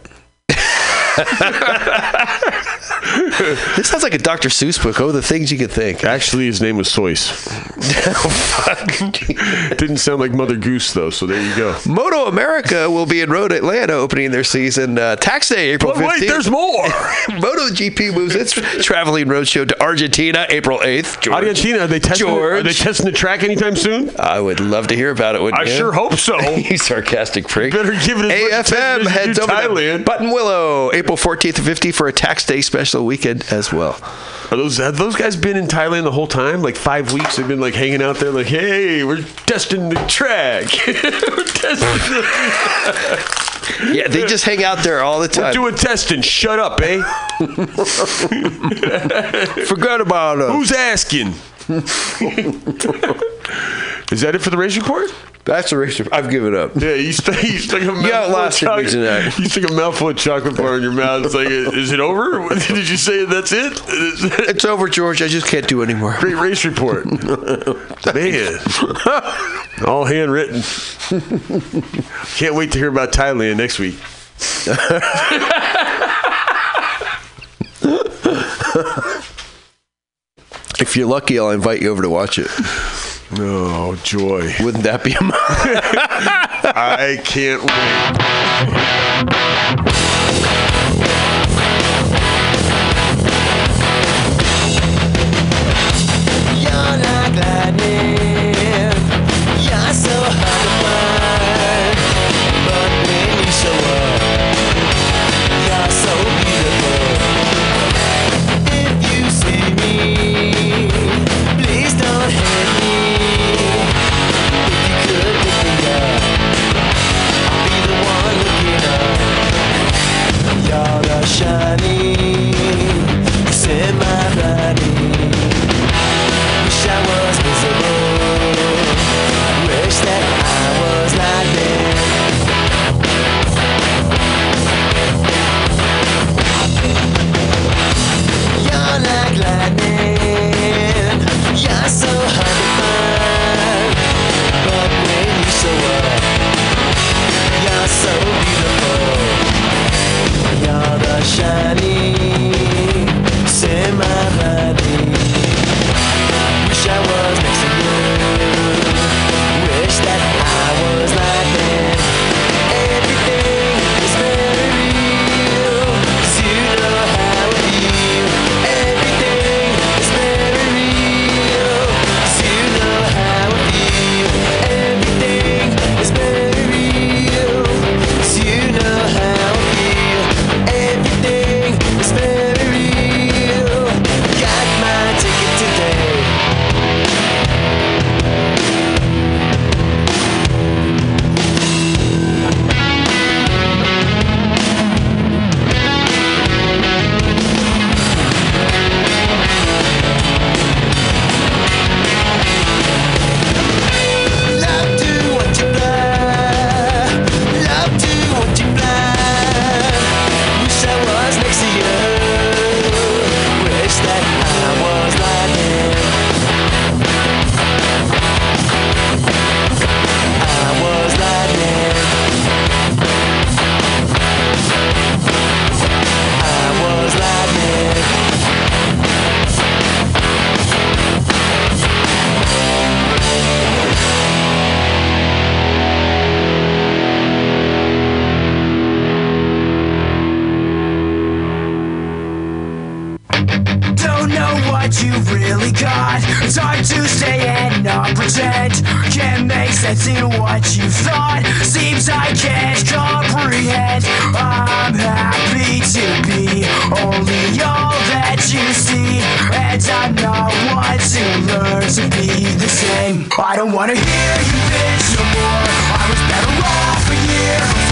This sounds like a Dr. Seuss book. Oh, the things you could think. Actually, his name was Soyce. Oh, fuck. Didn't sound like Mother Goose, though, so there you go. Moto America will be in Road Atlanta opening their season tax day, April 15th. But wait, there's more! MotoGP moves its traveling roadshow to Argentina, April 8th. George. Argentina, are they testing the track anytime soon? I would love to hear about it, wouldn't you? I sure hope so. You sarcastic prick. You better give it as AFM much heads over Thailand. To Button Willow, April 14th to 15th for a tax day special weekend as well. Have those guys been in Thailand the whole time? Like 5 weeks, they've been like hanging out there like, hey, we're testing the track. Yeah, they just hang out there all the time. We're doing testing. Shut up, eh? Forgot about them. Who's asking? Is that it for the race report? That's a race report. I've given up. Yeah, you stuck a mouthful of chocolate bar in your mouth. It's like, is it over? Did you say that's it? It's over, George. I just can't do anymore. Great race report. Man. All handwritten. Can't wait to hear about Thailand next week. If you're lucky, I'll invite you over to watch it. Oh, joy. Wouldn't that be a I can't wait. You're not lightning. You're so hard to find. But when you show up, you're so beautiful. If you see me, please don't hate me. Y'all are shining, it's in my body. Wish I was visible, wish that I was lightning. You're like lightning, you're so hard to find. But when you show up, you're so beautiful. You're the shining, send my body. Wish I was next to you. Wish that I was like that. Everything is very real, 'cause you know how I feel. Everything is very real, 'cause you know how I feel. Everything is very real, 'cause you know how. I don't wanna hear you bitch no more. I was better off a year.